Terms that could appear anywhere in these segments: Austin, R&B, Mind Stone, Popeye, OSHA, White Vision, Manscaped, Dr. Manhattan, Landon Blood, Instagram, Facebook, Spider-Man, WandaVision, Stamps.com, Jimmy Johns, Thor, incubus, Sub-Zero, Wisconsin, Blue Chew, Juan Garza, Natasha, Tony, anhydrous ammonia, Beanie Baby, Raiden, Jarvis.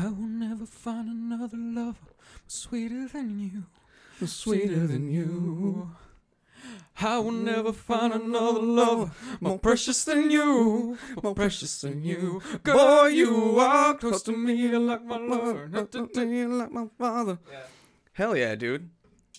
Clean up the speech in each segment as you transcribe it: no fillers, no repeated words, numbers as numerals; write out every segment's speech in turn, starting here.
I will never find another lover sweeter than you. Sweeter than you. I will never find another lover more precious than you. More precious than you. Boy, you are close to me like my lover, not to me like my father. Yeah. Hell yeah, dude.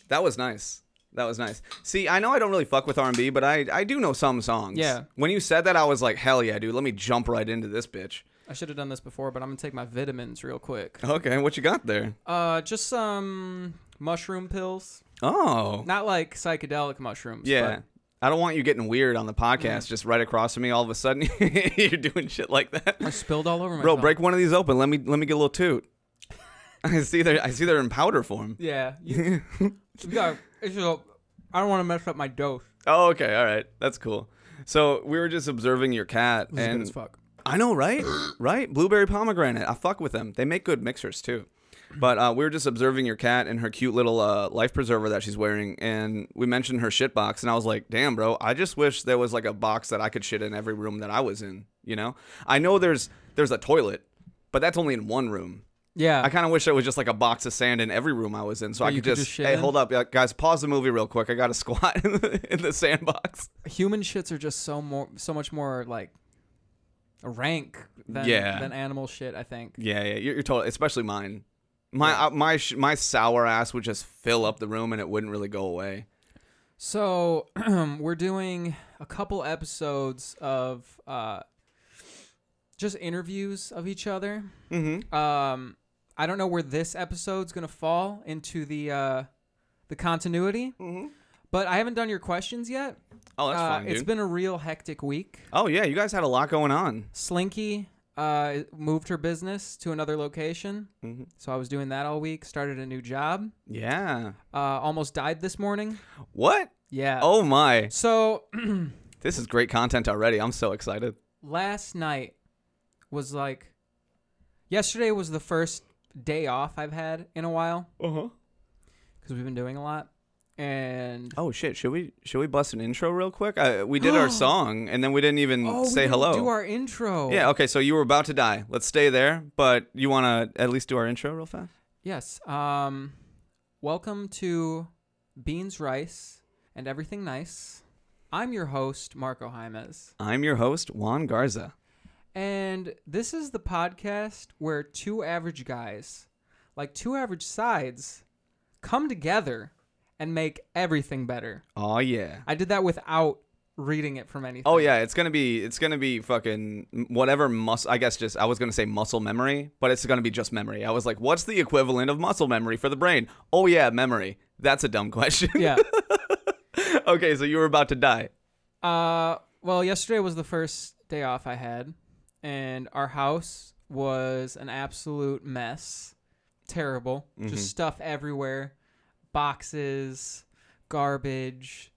That was nice. That was nice. See, I know I don't really fuck with R&B, but I do know some songs. Yeah. When you said that, I was like, hell yeah, dude. Let me jump right into this bitch. I should have done this before, but I'm going to take my vitamins real quick. Okay. What you got there? Just some mushroom pills. Oh. Not like psychedelic mushrooms. Yeah. But I don't want you getting weird on the podcast just right across from me all of a sudden. You're doing shit like that. I spilled all over myself. Bro, break one of these open. Let me get a little toot. I see they're in powder form. Yeah. You got... It's just a, I don't want to mess up my dose. Oh, okay. All right. That's cool. So we were just observing your cat. This is good as fuck. I know, right? Right? Blueberry pomegranate. I fuck with them. They make good mixers, too. But we were just observing your cat and her cute little life preserver that she's wearing. And we mentioned her shit box. And I was like, damn, bro. I just wish there was like a box that I could shit in every room that I was in. You know? I know there's a toilet, but that's only in one room. Yeah, I kind of wish it was just like a box of sand in every room I was in, so I could just hey, hold up, guys, pause the movie real quick. I got to squat in the sandbox. Human shits are just so much more like rank than animal shit. I think. Yeah, you're totally, especially mine. My sour ass would just fill up the room and it wouldn't really go away. So we're doing a couple episodes of just interviews of each other. Mm-hmm. I don't know where this episode's going to fall into the continuity, but I haven't done your questions yet. Oh, that's fine, dude. It's been a real hectic week. Oh, yeah. You guys had a lot going on. Slinky moved her business to another location, so I was doing that all week. Started a new job. Yeah. Almost died this morning. What? Yeah. Oh, my. So this is great content already. I'm so excited. Last night was like... Yesterday was the first day off I've had in a while. Because we've been doing a lot. And oh shit, should we bust an intro real quick? We did our song and then we didn't even say hello. Do our intro. Yeah, okay, so you were about to die. Let's stay there, but you want to at least do our intro real fast? Yes. Welcome to Beans, Rice, and Everything Nice. I'm your host, Marco Jaimez. I'm your host, Juan Garza. And this is the podcast where two average guys, like two average sides, come together and make everything better. Oh yeah. I did that without reading it from anything. Oh yeah, it's gonna be fucking whatever muscle. I guess just I was gonna say muscle memory, but it's gonna be just memory. I was like, what's the equivalent of muscle memory for the brain? Oh yeah, memory. That's a dumb question. Yeah. Okay, so you were about to die. Well, yesterday was the first day off I had. And our house was an absolute mess. Terrible. Just stuff everywhere. Boxes, garbage.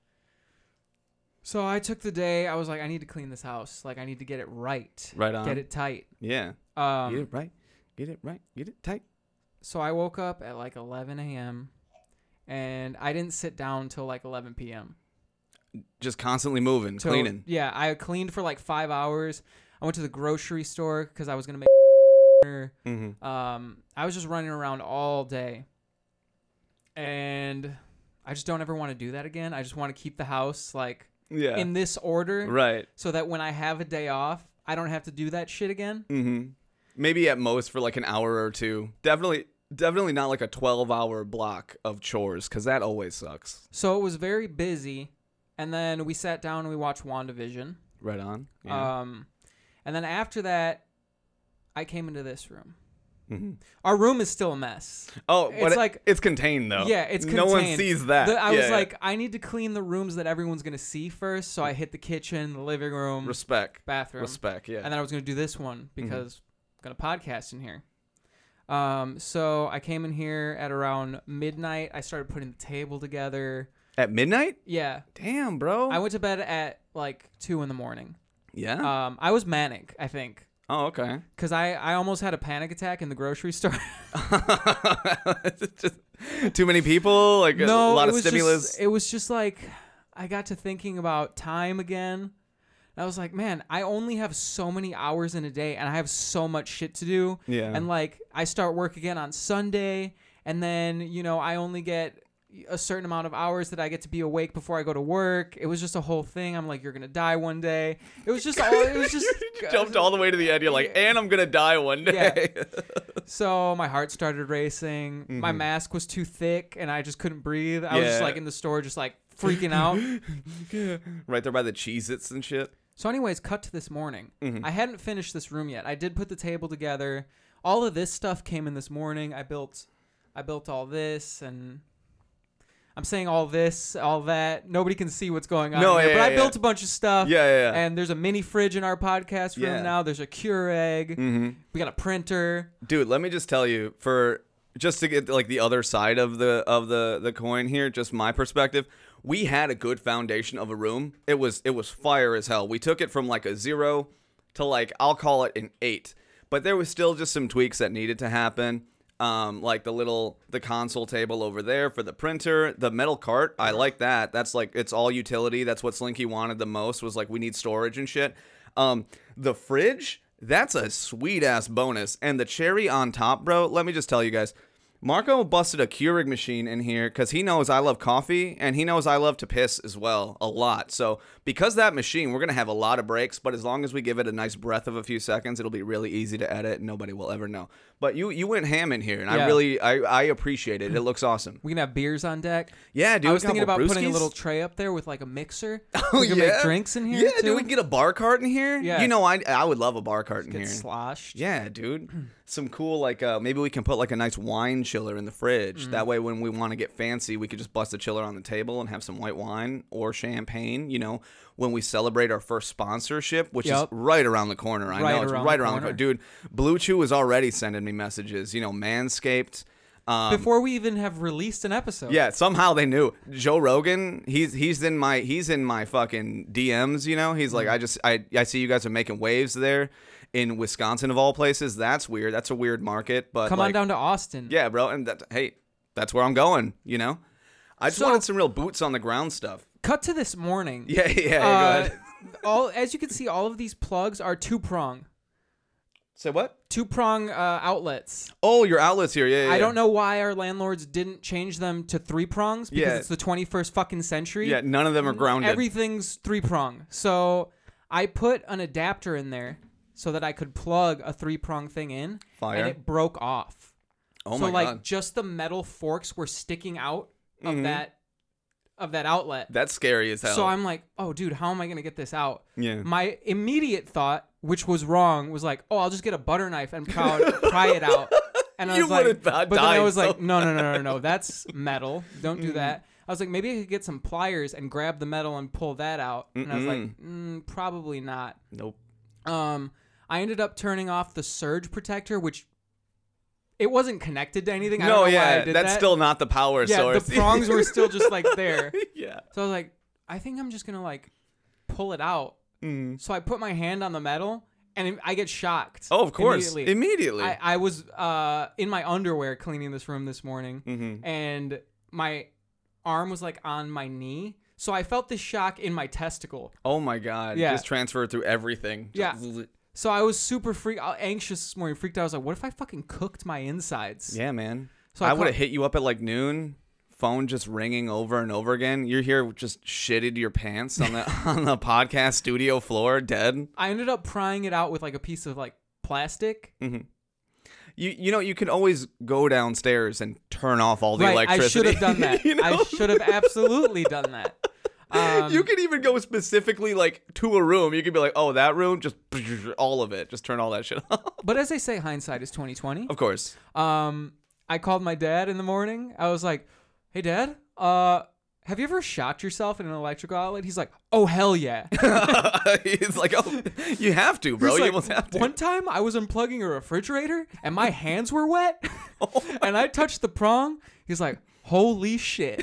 So I took the day. I was like, I need to clean this house. Like, I need to get it right. Right on. Get it tight. Yeah. Get it right. Get it right. Get it tight. So I woke up at like 11 a.m. And I didn't sit down till like 11 p.m. Just constantly moving, cleaning. Yeah. I cleaned for like 5 hours. I went to the grocery store because I was going to make dinner. I was just running around all day. And I just don't ever want to do that again. I just want to keep the house like in this order. Right. So that when I have a day off, I don't have to do that shit again. Maybe at most for like an hour or two. Definitely not like a 12-hour block of chores because that always sucks. So it was very busy. And then we sat down and we watched WandaVision. Right on. Yeah. And then after that, I came into this room. Our room is still a mess. Oh, but it's contained, though. Yeah, it's contained. No one sees that. I was like, I need to clean the rooms that everyone's going to see first. So I hit the kitchen, the living room. Respect. Bathroom. Respect, yeah. And then I was going to do this one because I'm going to podcast in here. So I came in here at around midnight. I started putting the table together. At midnight? Yeah. Damn, bro. I went to bed at like 2 in the morning. Yeah. I was manic, I think. Oh, okay. Because I almost had a panic attack in the grocery store. Just too many people, like a lot of stimulus. It was just like I got to thinking about time again. And I was like, man, I only have so many hours in a day and I have so much shit to do. Yeah. And like I start work again on Sunday and then, you know, I only get a certain amount of hours that I get to be awake before I go to work. It was just a whole thing. I'm like, you're going to die one day. It was just all, it was just you jumped all the way to the end. You're like, and I'm going to die one day. Yeah. So my heart started racing. Mm-hmm. My mask was too thick and I just couldn't breathe. I was just like in the store, just like freaking out. Right there by the Cheez-Its and shit. So anyways, cut to this morning. Mm-hmm. I hadn't finished this room yet. I did put the table together. All of this stuff came in this morning. I built all this, and I'm saying all this, all that. Nobody can see what's going on here, but I built a bunch of stuff. Yeah. And there's a mini fridge in our podcast room now. There's a Keurig. Mm-hmm. We got a printer. Dude, let me just tell you, for just to get like the other side of the coin here, just my perspective. We had a good foundation of a room. It was fire as hell. We took it from like a 0 to like, I'll call it an 8. But there was still just some tweaks that needed to happen. Like the console table over there for the printer, the metal cart. I like that. That's like, it's all utility. That's what Slinky wanted the most, was like, we need storage and shit. The fridge, that's a sweet ass bonus. And the cherry on top, bro, let me just tell you guys. Marco busted a Keurig machine in here because he knows I love coffee and he knows I love to piss as well a lot. So because that machine, we're going to have a lot of breaks, but as long as we give it a nice breath of a few seconds, it'll be really easy to edit and nobody will ever know. But you went ham in here and I really appreciate it. It looks awesome. We can have beers on deck. Yeah, dude. I was thinking about putting a little tray up there with like a mixer. Oh, we can make drinks in here. Yeah, too. Dude, we can get a bar cart in here. Yeah. You know, I would love a bar cart in here. Get sloshed. Yeah, dude. Some cool, like, maybe we can put like a nice wine chiller in the fridge. That way when we want to get fancy, we could just bust a chiller on the table and have some white wine or champagne, you know, when we celebrate our first sponsorship, which is right around the corner. I know it's right around the corner. Dude, Blue Chew is already sending me messages, you know, Manscaped. Before we even have released an episode. Yeah, somehow they knew. Joe Rogan, he's in my fucking DMs, you know. He's like, I see you guys are making waves there in Wisconsin of all places. That's weird. That's a weird market, but come on down to Austin. Yeah, bro, and that's where I'm going, you know. I just wanted some real boots on the ground stuff. Cut to this morning. Go ahead. As you can see, all of these plugs are two-prong. Say what? Two-prong outlets. Oh, your outlets here. Yeah. I don't know why our landlords didn't change them to three prongs, because it's the 21st fucking century. Yeah, none of them are grounded. Everything's three-prong. So I put an adapter in there so that I could plug a three-prong thing in. Fire. And it broke off. Oh, my God. So, like, just the metal forks were sticking out of that outlet. That's scary as hell. So I'm like, oh, dude, how am I going to get this out? Yeah. My immediate thought, which was wrong, was like, oh, I'll just get a butter knife and pry it out. And I was like, but then I was like, no, that's metal. Don't do that. I was like, maybe I could get some pliers and grab the metal and pull that out. And I was like, probably not. Nope. I ended up turning off the surge protector, which it wasn't connected to anything. I don't know why I did that. Still not the power source. The prongs were still just like there. Yeah. So I was like, I think I'm just gonna like pull it out. So I put my hand on the metal, and I get shocked. Oh, of course. Immediately. I was in my underwear cleaning this room this morning, and my arm was like on my knee. So I felt this shock in my testicle. Oh, my God. Yeah. Just transferred through everything. Yeah. So I was super anxious this morning, freaked out. I was like, what if I fucking cooked my insides? Yeah, man. So I would have hit you up at like noon. Phone just ringing over and over again. You're here just shitted your pants on the podcast studio floor, dead. I ended up prying it out with like a piece of like plastic. You know, you can always go downstairs and turn off all the electricity. I should have done that. You know? I should have absolutely done that. You could even go specifically like to a room. You could be like, oh, that room, just all of it, just turn all that shit off. But as they say, hindsight is 20/20. Of course. I called my dad in the morning. I was like, hey, Dad, have you ever shocked yourself in an electrical outlet? He's like, oh, hell yeah. He's like, oh, you have to, bro. You almost have to. One time I was unplugging a refrigerator and my hands were wet and I touched the prong. He's like, holy shit.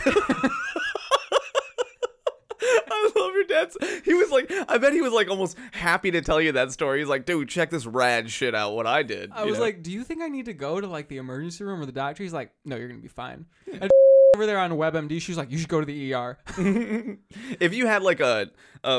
I love your dad's. He was like, I bet he was like almost happy to tell you that story. He's like, dude, check this rad shit out, what I did. I was like, do you think I need to go to like the emergency room or the doctor? He's like, no, you're going to be fine. Yeah. over there on WebMD, she's like, you should go to the ER. If you had like a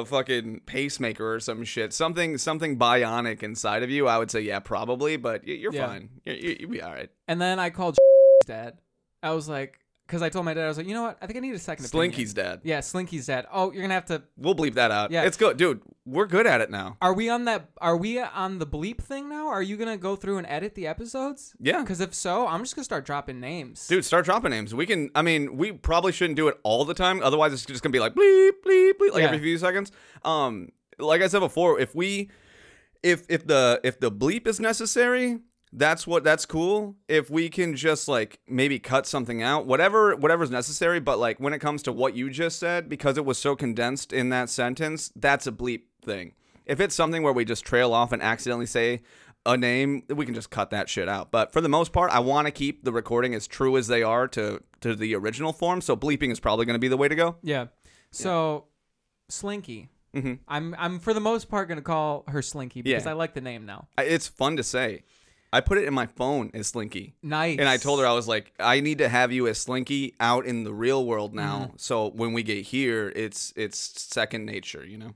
fucking pacemaker or some shit, something bionic inside of you, I would say, yeah, probably, but you're fine. You'll be all right. And then I called dad. I was like, because I told my dad, I was like, you know what? I think I need a second opinion. Slinky's dad. Yeah, Slinky's dad. Oh, you're going to have to. We'll bleep that out. Yeah. It's good. Dude, we're good at it now. Are we on that? Are we on the bleep thing now? Are you going to go through and edit the episodes? Yeah. Because if so, I'm just going to start dropping names. Dude, start dropping names. We can, I mean, we probably shouldn't do it all the time. Otherwise, it's just going to be like bleep, bleep, bleep, like every few seconds. Like I said before, if the bleep is necessary, that's cool. If we can just like maybe cut something out, whatever's necessary, but like when it comes to what you just said, because it was so condensed in that sentence, that's a bleep thing. If it's something where we just trail off and accidentally say a name, we can just cut that shit out. But for the most part, I want to keep the recording as true as they are to the original form, so bleeping is probably going to be the way to go. Yeah. So Slinky. Mm-hmm. I'm for the most part going to call her Slinky because I like the name now. It's fun to say. I put it in my phone as Slinky. Nice. And I told her, I was like, I need to have you as Slinky out in the real world now. Mm-hmm. So when we get here, it's second nature, you know?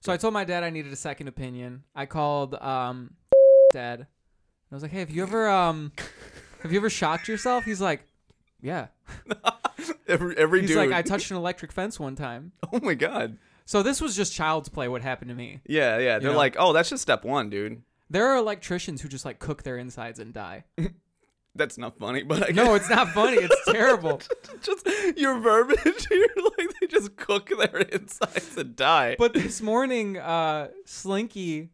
So I told my dad I needed a second opinion. I called dad. And I was like, hey, have you ever shocked yourself? He's like, yeah. He's dude. He's like, I touched an electric fence one time. Oh, my God. So this was just child's play, what happened to me. Yeah, yeah. They're like, oh, that's just step one, dude. There are electricians who just like cook their insides and die. That's not funny, but I guess. No, it's not funny. It's terrible. Just your verbiage here, like they just cook their insides and die. But this morning, Slinky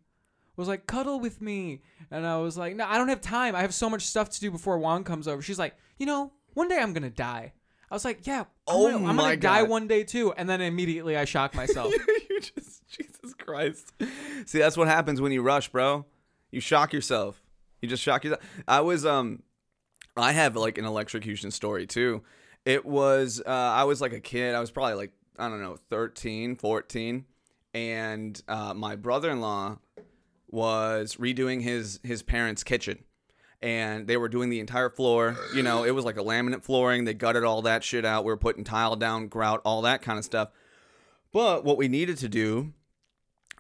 was like, cuddle with me. And I was like, no, I don't have time. I have so much stuff to do before Wong comes over. She's like, you know, one day I'm going to die. I was like, yeah, I'm going to die one day too. And then immediately I shock myself. You just, Jesus Christ. See, that's what happens when you rush, bro. You shock yourself. You just shock yourself. I was, I have like an electrocution story too. It was, I was like a kid. I was probably like, I don't know, 13, 14. And my brother-in-law was redoing his parents' kitchen. And they were doing the entire floor. You know, it was like a laminate flooring. They gutted all that shit out. We were putting tile down, grout, all that kind of stuff. But what we needed to do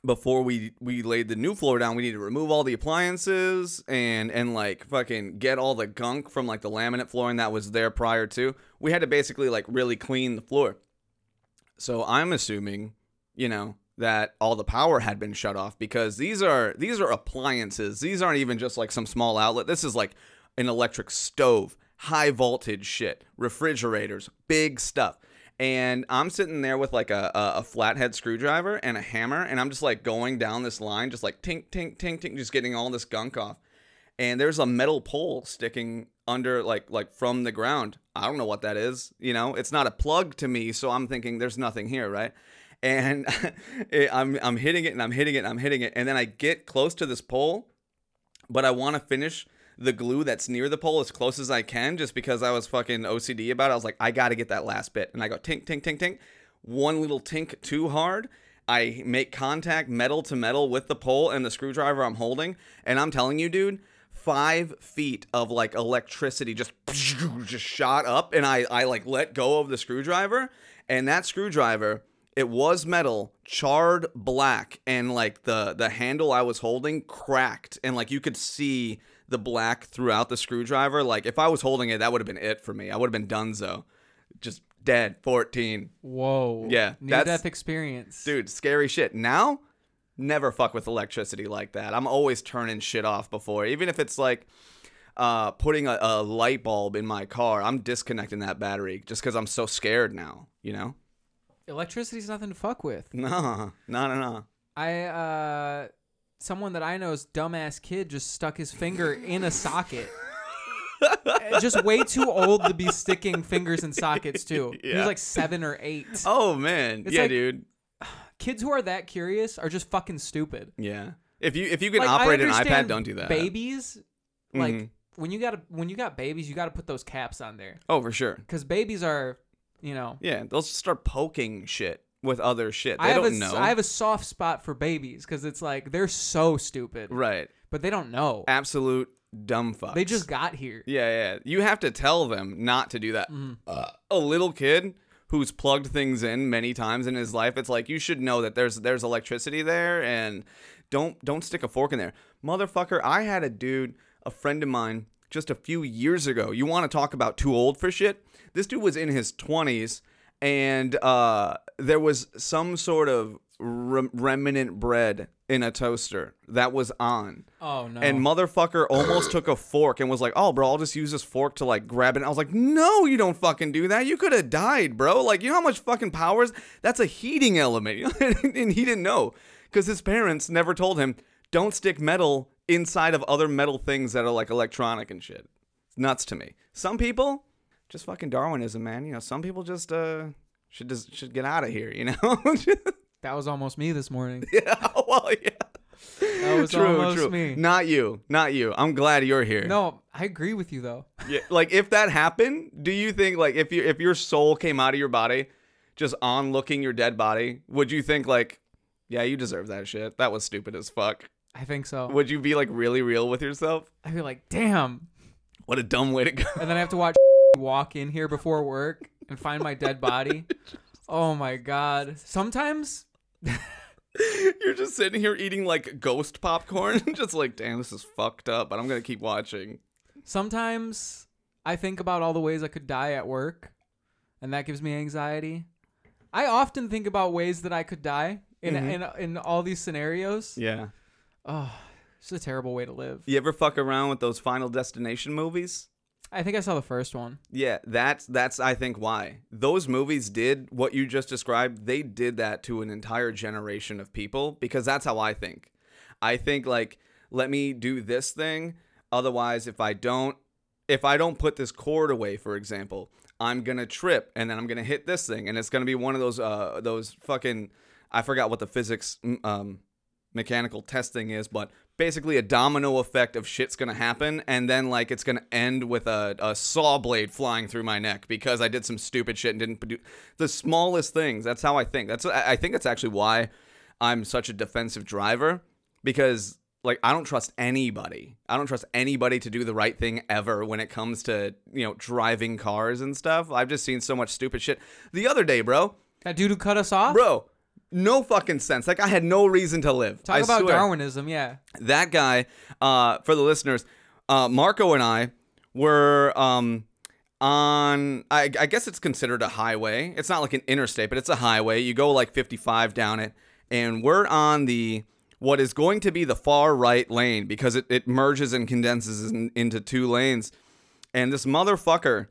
before we laid the new floor down, we need to remove all the appliances and like fucking get all the gunk from like the laminate flooring that was there prior to. We had to basically like really clean the floor. So I'm assuming, you know, that all the power had been shut off because these are appliances. These aren't even just like some small outlet. This is like an electric stove, high voltage shit, refrigerators, big stuff. And I'm sitting there with like a flathead screwdriver and a hammer, and I'm just like going down this line, just like tink, tink, tink, tink, just getting all this gunk off. And there's a metal pole sticking under like from the ground. I don't know what that is. You know, it's not a plug to me, so I'm thinking there's nothing here, right? And I'm hitting it and I'm hitting it and I'm hitting it. And then I get close to this pole, but I want to finish the glue that's near the pole as close as I can just because I was fucking OCD about it. I was like, I got to get that last bit. And I go tink, tink, tink, tink. One little tink too hard. I make contact metal to metal with the pole and the screwdriver I'm holding. And I'm telling you, dude, 5 feet of like electricity just shot up. And I like let go of the screwdriver, and that screwdriver... It was metal, charred black, and like the handle I was holding cracked, and like you could see the black throughout the screwdriver. Like if I was holding it, that would have been it for me. I would have been donezo. Just dead. 14. Whoa. Yeah. Near death experience. Dude, scary shit. Now, never fuck with electricity like that. I'm always turning shit off before. Even if it's like putting a light bulb in my car, I'm disconnecting that battery just because I'm so scared now, you know? Electricity's nothing to fuck with. No. Someone that I know's dumbass kid just stuck his finger in a socket. Just way too old to be sticking fingers in sockets too. Yeah. He was like 7 or 8. Oh man, it's yeah, like, dude. Kids who are that curious are just fucking stupid. Yeah. If you can like, operate an iPad, don't do that. Babies, like when you got babies, you got to put those caps on there. Oh, for sure. Because babies are. You know, yeah, they'll just start poking shit with other shit. They don't know. I have a soft spot for babies because it's like they're so stupid, right? But they don't know. Absolute dumb fucks. They just got here. Yeah, yeah. You have to tell them not to do that. Mm-hmm. A little kid who's plugged things in many times in his life, it's like, you should know that there's electricity there, and don't stick a fork in there. Motherfucker, I had a friend of mine, just a few years ago. You want to talk about too old for shit? This dude was in his 20s, and there was some sort of remnant bread in a toaster that was on. Oh, no. And motherfucker almost took a fork and was like, oh, bro, I'll just use this fork to, like, grab it. And I was like, no, you don't fucking do that. You could have died, bro. Like, you know how much fucking power is? That's a heating element. And he didn't know because his parents never told him, don't stick metal inside of other metal things that are, like, electronic and shit. It's nuts to me. Some people, just fucking Darwinism, man. You know, some people just should get out of here, you know? That was almost me this morning. Yeah, well, yeah. That was almost me. Not you. I'm glad you're here. No, I agree with you, though. Yeah, like, if that happened, do you think, like, if your soul came out of your body, just on looking your dead body, would you think, like, yeah, you deserve that shit. That was stupid as fuck. I think so. Would you be, like, really real with yourself? I'd be like, damn. What a dumb way to go. And then I have to watch walk in here before work and find my dead body. Oh, my God. Sometimes... You're just sitting here eating like ghost popcorn, just like, damn, this is fucked up, but I'm gonna keep watching. Sometimes I think about all the ways I could die at work, and that gives me anxiety. I often think about ways that I could die in all these scenarios. Yeah. Oh, it's a terrible way to live. You ever fuck around with those Final Destination movies? I think I saw the first one. Yeah, that's I think why. Those movies did what you just described. They did that to an entire generation of people because that's how I think. I think like, let me do this thing. Otherwise, if I don't put this cord away, for example, I'm going to trip and then I'm going to hit this thing. And it's going to be one of those fucking, I forgot what the physics mechanical testing is, but basically a domino effect of shit's gonna happen, and then like it's gonna end with a saw blade flying through my neck because I did some stupid shit and didn't do the smallest things. That's how I think. I think that's actually why I'm such a defensive driver, because like I don't trust anybody. I don't trust anybody to do the right thing ever when it comes to, you know, driving cars and stuff. I've just seen so much stupid shit. The other day, bro, that dude who cut us off, bro. No fucking sense. Like, I had no reason to live. Talk about Darwinism, yeah. That guy, for the listeners, Marco and I were on, I guess it's considered a highway. It's not like an interstate, but it's a highway. You go like 55 down it, and we're on what is going to be the far right lane because it merges and condenses into two lanes. And this motherfucker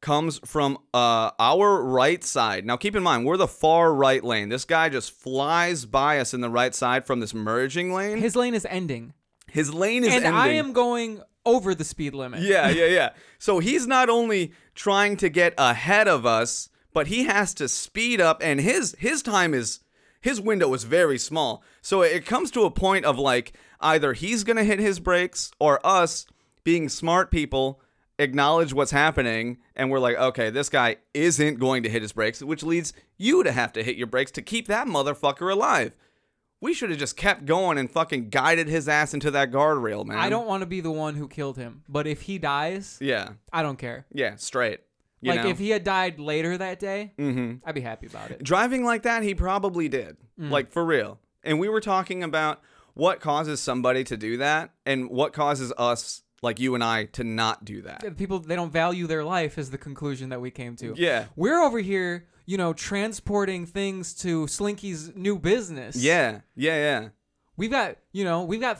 comes from our right side. Now, keep in mind, we're the far right lane. This guy just flies by us in the right side from this merging lane. His lane is ending. And I am going over the speed limit. Yeah. So he's not only trying to get ahead of us, but he has to speed up, and his window is very small. So it comes to a point of, like, either he's going to hit his brakes or us being smart people acknowledge what's happening, and we're like, okay, this guy isn't going to hit his brakes, which leads you to have to hit your brakes to keep that motherfucker alive. We should have just kept going and fucking guided his ass into that guardrail, man. I don't want to be the one who killed him, but if he dies, yeah, I don't care. Yeah, straight. You like, know? If he had died later that day, I'd be happy about it. Driving like that, he probably did. Like, for real. And we were talking about what causes somebody to do that and what causes us, like you and I, to not do that. People, they don't value their life is the conclusion that we came to. Yeah. We're over here, you know, transporting things to Slinky's new business. Yeah. We've got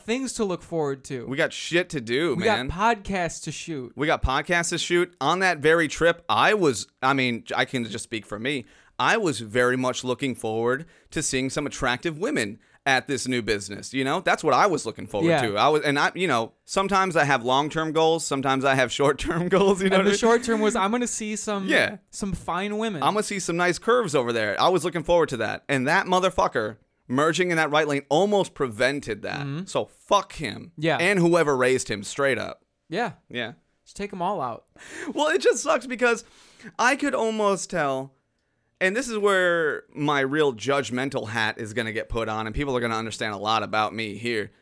things to look forward to. We got shit to do, man. We got podcasts to shoot. On that very trip, I can just speak for me. I was very much looking forward to seeing some attractive women at this new business, you know? That's what I was looking forward to. Sometimes I have long-term goals, sometimes I have short-term goals, you know. And the short-term was I'm going to see some fine women. I'm going to see some nice curves over there. I was looking forward to that. And that motherfucker merging in that right lane almost prevented that. Mm-hmm. So fuck him. Yeah. And whoever raised him, straight up. Yeah. Yeah. Just take them all out. Well, it just sucks because I could almost tell. And this is where my real judgmental hat is going to get put on, and people are going to understand a lot about me here.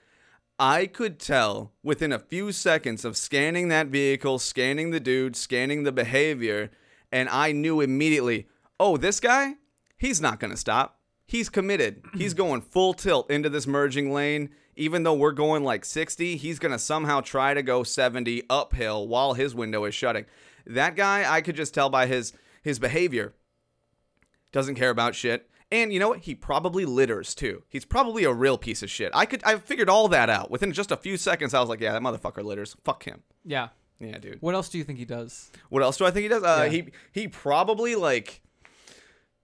I could tell within a few seconds of scanning that vehicle, scanning the dude, scanning the behavior, and I knew immediately, oh, this guy, he's not going to stop. He's committed. He's going full tilt into this merging lane. Even though we're going like 60, he's going to somehow try to go 70 uphill while his window is shutting. That guy, I could just tell by his behavior, doesn't care about shit. And you know what? He probably litters, too. He's probably a real piece of shit. I figured all that out. Within just a few seconds, I was like, yeah, that motherfucker litters. Fuck him. Yeah. Yeah, dude. What else do you think he does? What else do I think he does? Yeah. He probably, like...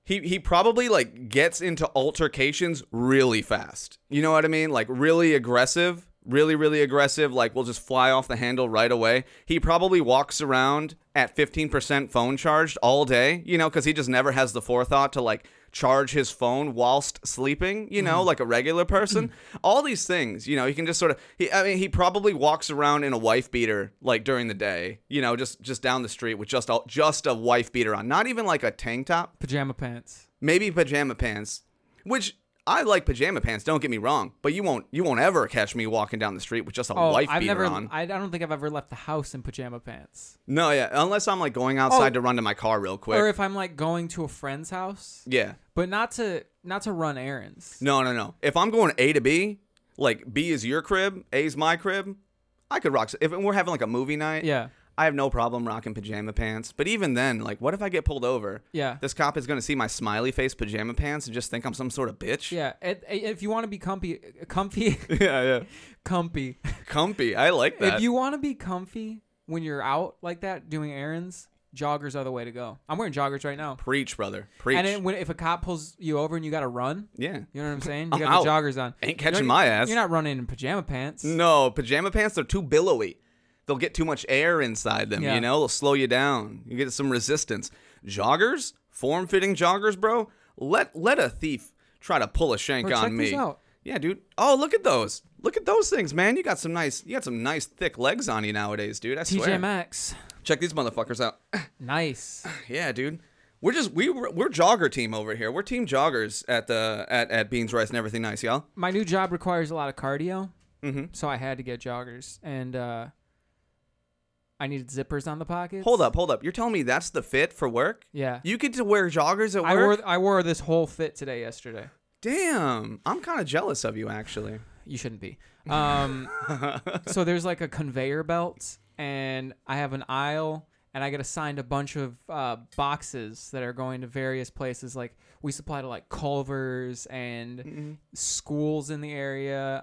He probably, like, gets into altercations really fast. You know what I mean? Like, really aggressive. Really, really aggressive. Like, we'll just fly off the handle right away. He probably walks around at 15% phone charged all day, you know, because he just never has the forethought to, like... charge his phone whilst sleeping, you know, like a regular person. All these things, you know, he can just sort of, he probably walks around in a wife beater, like during the day, you know, just down the street with just a wife beater on, not even like a tank top. Pajama pants. Maybe pajama pants, which I like pajama pants, don't get me wrong, but you won't ever catch me walking down the street with just a wife beater on. I don't think I've ever left the house in pajama pants. No, yeah, unless I'm like going outside to run to my car real quick. Or if I'm like going to a friend's house. Yeah. But not to run errands. No. If I'm going A to B, like B is your crib, A's my crib, I could rock. If we're having like a movie night, yeah, I have no problem rocking pajama pants. But even then, like, what if I get pulled over? Yeah. This cop is going to see my smiley face pajama pants and just think I'm some sort of bitch. Yeah. If you want to be comfy. Yeah. Comfy. I like that. If you want to be comfy when you're out like that doing errands, joggers are the way to go. I'm wearing joggers right now. Preach, brother. Preach. And if a cop pulls you over and you got to run. Yeah. You know what I'm saying? You got the joggers on. Ain't catching my ass. You're not running in pajama pants. No. Pajama pants are too billowy. They'll get too much air inside them, yeah. You know? They'll slow you down. You get some resistance. Joggers, form-fitting joggers, bro. Let a thief try to pull a shank on me. Check these out. Yeah, dude. Oh, look at those. Look at those things, man. You got some nice thick legs on you nowadays, dude. I swear. TJ Maxx. Check these motherfuckers out. Nice. Yeah, dude. We're jogger team over here. We're team joggers at Beans, Rice, and Everything Nice, y'all. My new job requires a lot of cardio, so I had to get joggers. And I needed zippers on the pockets. Hold up. You're telling me that's the fit for work? Yeah. You get to wear joggers at work? I wore this whole fit yesterday. Damn. I'm kind of jealous of you, actually. You shouldn't be. So there's like a conveyor belt, and I have an aisle, and I get assigned a bunch of boxes that are going to various places. Like, we supply to like Culver's and schools in the area.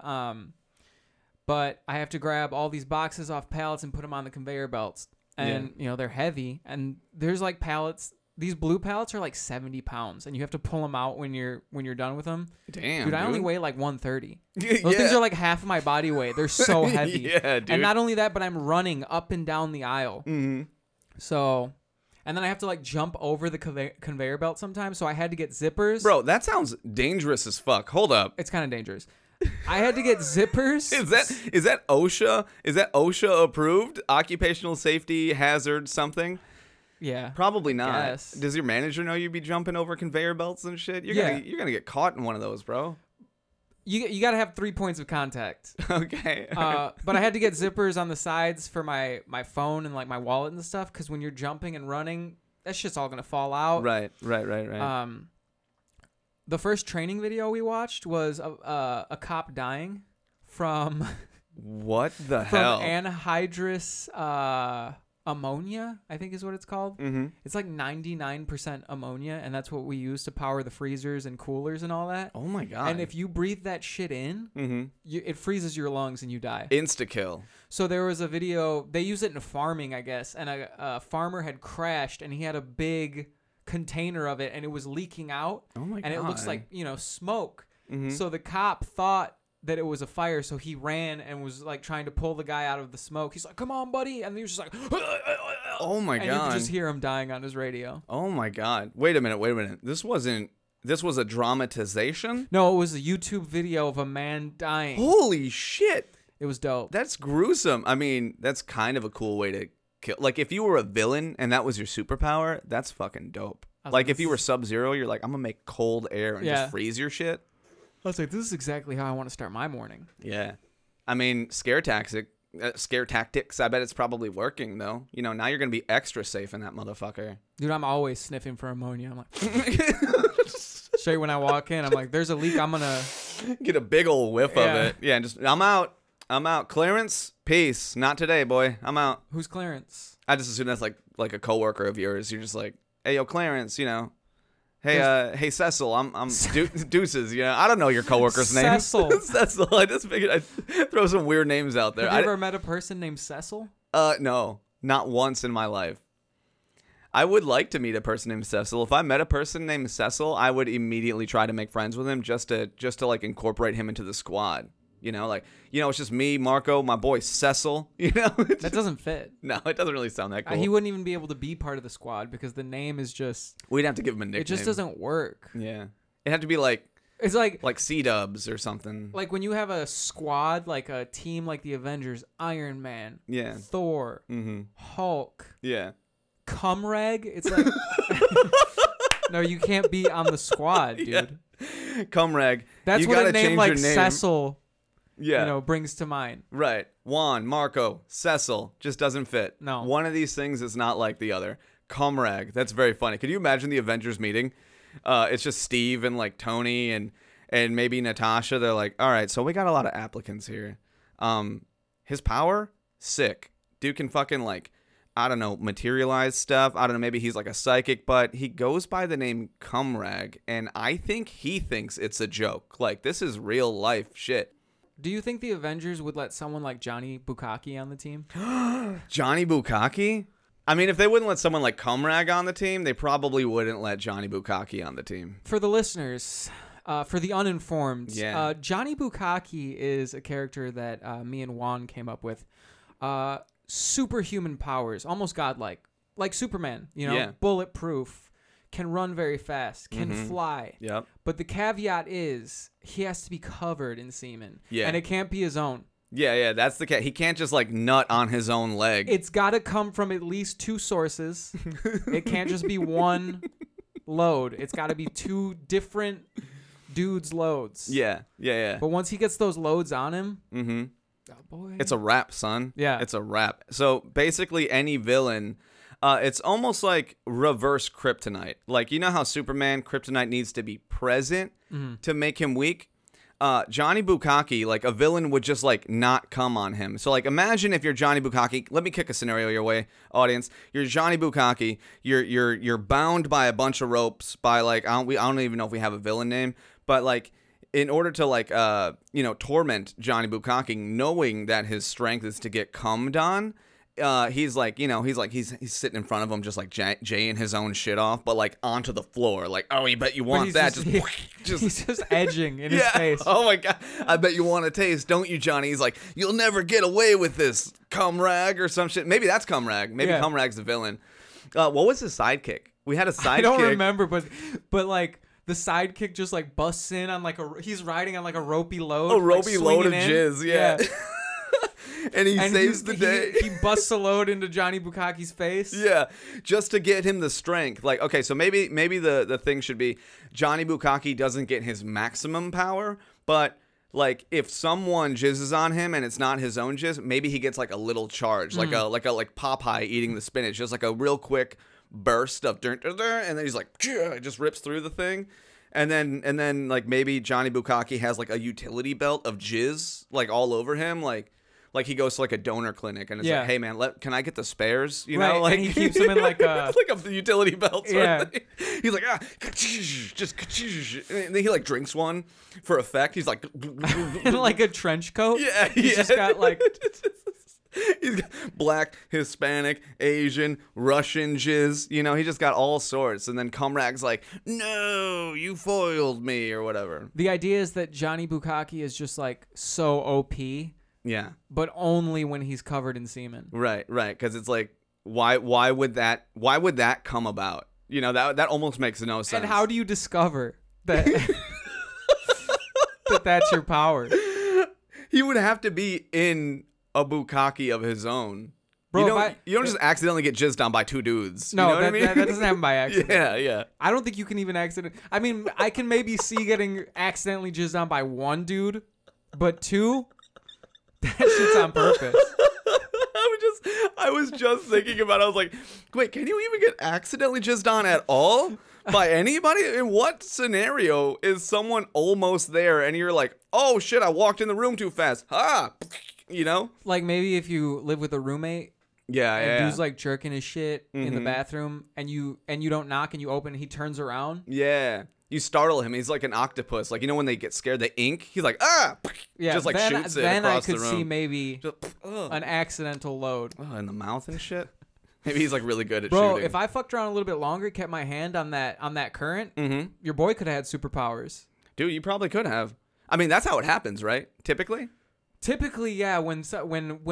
But I have to grab all these boxes off pallets and put them on the conveyor belts. And, you know, they're heavy. And there's like pallets. These blue pallets are like 70 pounds. And you have to pull them out when you're done with them. Damn, dude. I only weigh like 130. Those things are like half my body weight. They're so heavy. Yeah, dude. And not only that, but I'm running up and down the aisle. So... And then I have to, like, jump over the conveyor belt sometimes. So I had to get zippers. Bro, that sounds dangerous as fuck. Hold up. It's kind of dangerous. I had to get zippers. Is that OSHA? Is that OSHA approved? Occupational safety hazard something? Yeah. Probably not. Yes. Does your manager know you'd be jumping over conveyor belts and shit? You're going to get caught in one of those, bro. You got to have 3 points of contact. Okay. But I had to get zippers on the sides for my phone and like my wallet and stuff, because when you're jumping and running, that shit's all going to fall out. Right. The first training video we watched was a cop dying from... What the hell? From anhydrous ammonia, I think is what it's called. It's like 99% ammonia, and that's what we use to power the freezers and coolers and all that. Oh my god. And if you breathe that shit in, it freezes your lungs and you die. Insta-kill. So there was a video, they use it in farming, I guess, and a farmer had crashed, and he had a big container of it, and it was leaking out. Oh my god. And it looks like, you know, smoke. So the cop thought that it was a fire, so he ran and was like trying to pull the guy out of the smoke. He's like, "Come on, buddy!" And he was just like, "Oh my god!" And you could just hear him dying on his radio. Oh my god! Wait a minute. This was a dramatization? No, it was a YouTube video of a man dying. Holy shit! It was dope. That's gruesome. I mean, that's kind of a cool way to kill. Like, if you were a villain and that was your superpower, that's fucking dope. Like, if you were Sub-Zero, you're like, "I'm gonna make cold air and just freeze your shit." I was like, this is exactly how I want to start my morning. Yeah. I mean, scare tactics. I bet it's probably working though. You know, now you're gonna be extra safe in that motherfucker. Dude, I'm always sniffing for ammonia. I'm like, straight when I walk in, I'm like, there's a leak. I'm gonna get a big old whiff of it. Yeah, just I'm out. Clarence, peace. Not today, boy. I'm out. Who's Clarence? I just assume that's like a coworker of yours. You're just like, hey, yo, Clarence. You know, hey, hey, Cecil. I'm deuces. You know, I don't know your coworker's name. Cecil. Cecil. I just figured I'd throw some weird names out there. Have you ever met a person named Cecil? No, not once in my life. I would like to meet a person named Cecil. If I met a person named Cecil, I would immediately try to make friends with him just to like incorporate him into the squad. You know, like, you know, it's just me, Marco, my boy Cecil, you know? That doesn't fit. No, it doesn't really sound that cool. He wouldn't even be able to be part of the squad because the name is just... We'd have to give him a nickname. It just doesn't work. Yeah. It'd have to be like... It's like C-dubs or something. Like when you have a squad, like a team like the Avengers, Iron Man, Thor, Hulk, Cumrag. It's like... No, you can't be on the squad, dude. Yeah. Cumrag. That's what a name like Cecil... Yeah, you know, brings to mind. Right. Juan, Marco, Cecil just doesn't fit. No. One of these things is not like the other. Comrag. That's very funny. Could you imagine the Avengers meeting? It's just Steve and like Tony and maybe Natasha. They're like, all right, so we got a lot of applicants here. His power? Sick. Dude can fucking like, I don't know, materialize stuff. I don't know. Maybe he's like a psychic, but he goes by the name Cumrag. And I think he thinks it's a joke. Like this is real life shit. Do you think the Avengers would let someone like Johnny Bukkake on the team? Johnny Bukkake? I mean, if they wouldn't let someone like Cumrag on the team, they probably wouldn't let Johnny Bukkake on the team. For the listeners, for the uninformed, Johnny Bukkake is a character that me and Juan came up with. Superhuman powers, almost godlike. Like Superman, you know, bulletproof. Can run very fast, can fly. Yep. But the caveat is he has to be covered in semen. Yeah. And it can't be his own. Yeah, that's the cat. He can't just like nut on his own leg. It's got to come from at least two sources. It can't just be one load. It's got to be two different dudes' loads. Yeah. But once he gets those loads on him, oh boy. It's a wrap, son. Yeah. It's a wrap. So basically any villain... it's almost like reverse kryptonite. Like, you know how Superman, kryptonite needs to be present to make him weak? Johnny Bukkake, like a villain would just like not come on him. So like imagine if you're Johnny Bukkake, let me kick a scenario your way, audience. You're Johnny Bukkake, you're bound by a bunch of ropes by like I don't even know if we have a villain name, but like in order to like you know, torment Johnny Bukkake, knowing that his strength is to get cummed on. He's like, you know, he's sitting in front of him just like jaying his own shit off, but like onto the floor. Like, oh, you bet you want that. He's just edging in his face. Oh my God. I bet you want a taste, don't you, Johnny? He's like, you'll never get away with this, Cumrag or some shit. Maybe that's Cumrag. Maybe Cumrag's the villain. What was his sidekick? We had a sidekick. I don't remember, but like the sidekick just like busts in on like he's riding on like a ropey load. A ropey load of jizz. Yeah. And he saves the day. He busts a load into Johnny Bukkake's face. Yeah, just to get him the strength. Like, okay, so maybe the thing should be Johnny Bukkake doesn't get his maximum power, but like if someone jizzes on him and it's not his own jizz, maybe he gets like a little charge, like Popeye eating the spinach, just like a real quick burst of and then he's like, just rips through the thing. And then like maybe Johnny Bukkake has like a utility belt of jizz like all over him, like. Like he goes to like a donor clinic and it's like, hey man, can I get the spares? You know, like and he keeps them in like a like a utility belt. Yeah, he's like and then he like drinks one for effect. He's like in like a trench coat. Yeah, he's just got like he's got black, Hispanic, Asian, Russian jizz. You know, he just got all sorts. And then Cumrag's like, no, you foiled me or whatever. The idea is that Johnny Bukkake is just like so OP. Yeah, but only when he's covered in semen. Right, because it's like, why would that come about? You know, that almost makes no sense. And how do you discover that that's your power? He would have to be in a Bukkake of his own. Bro, you don't just accidentally get jizzed on by two dudes. No, you know what I mean? That doesn't happen by accident. Yeah. I don't think you can even I mean, I can maybe see getting accidentally jizzed on by one dude, but two. That shit's on purpose. I was just thinking about it. I was like, wait, can you even get accidentally jizzed on at all? By anybody? In what scenario is someone almost there and you're like, oh shit, I walked in the room too fast. Ha! Ah, you know? Like maybe if you live with a roommate. Yeah, and yeah. Dude's like jerking his shit in the bathroom and you don't knock and you open and he turns around. Yeah. You startle him. He's like an octopus. Like, you know when they get scared, they ink? He's like, ah! Yeah, just like then, shoots it across the room. Then I could see maybe just, an accidental load. Oh, in the mouth and shit? Maybe he's like really good at shooting. Bro, if I fucked around a little bit longer, kept my hand on that current, your boy could have had superpowers. Dude, you probably could have. I mean, that's how it happens, right? Typically? Typically, yeah. When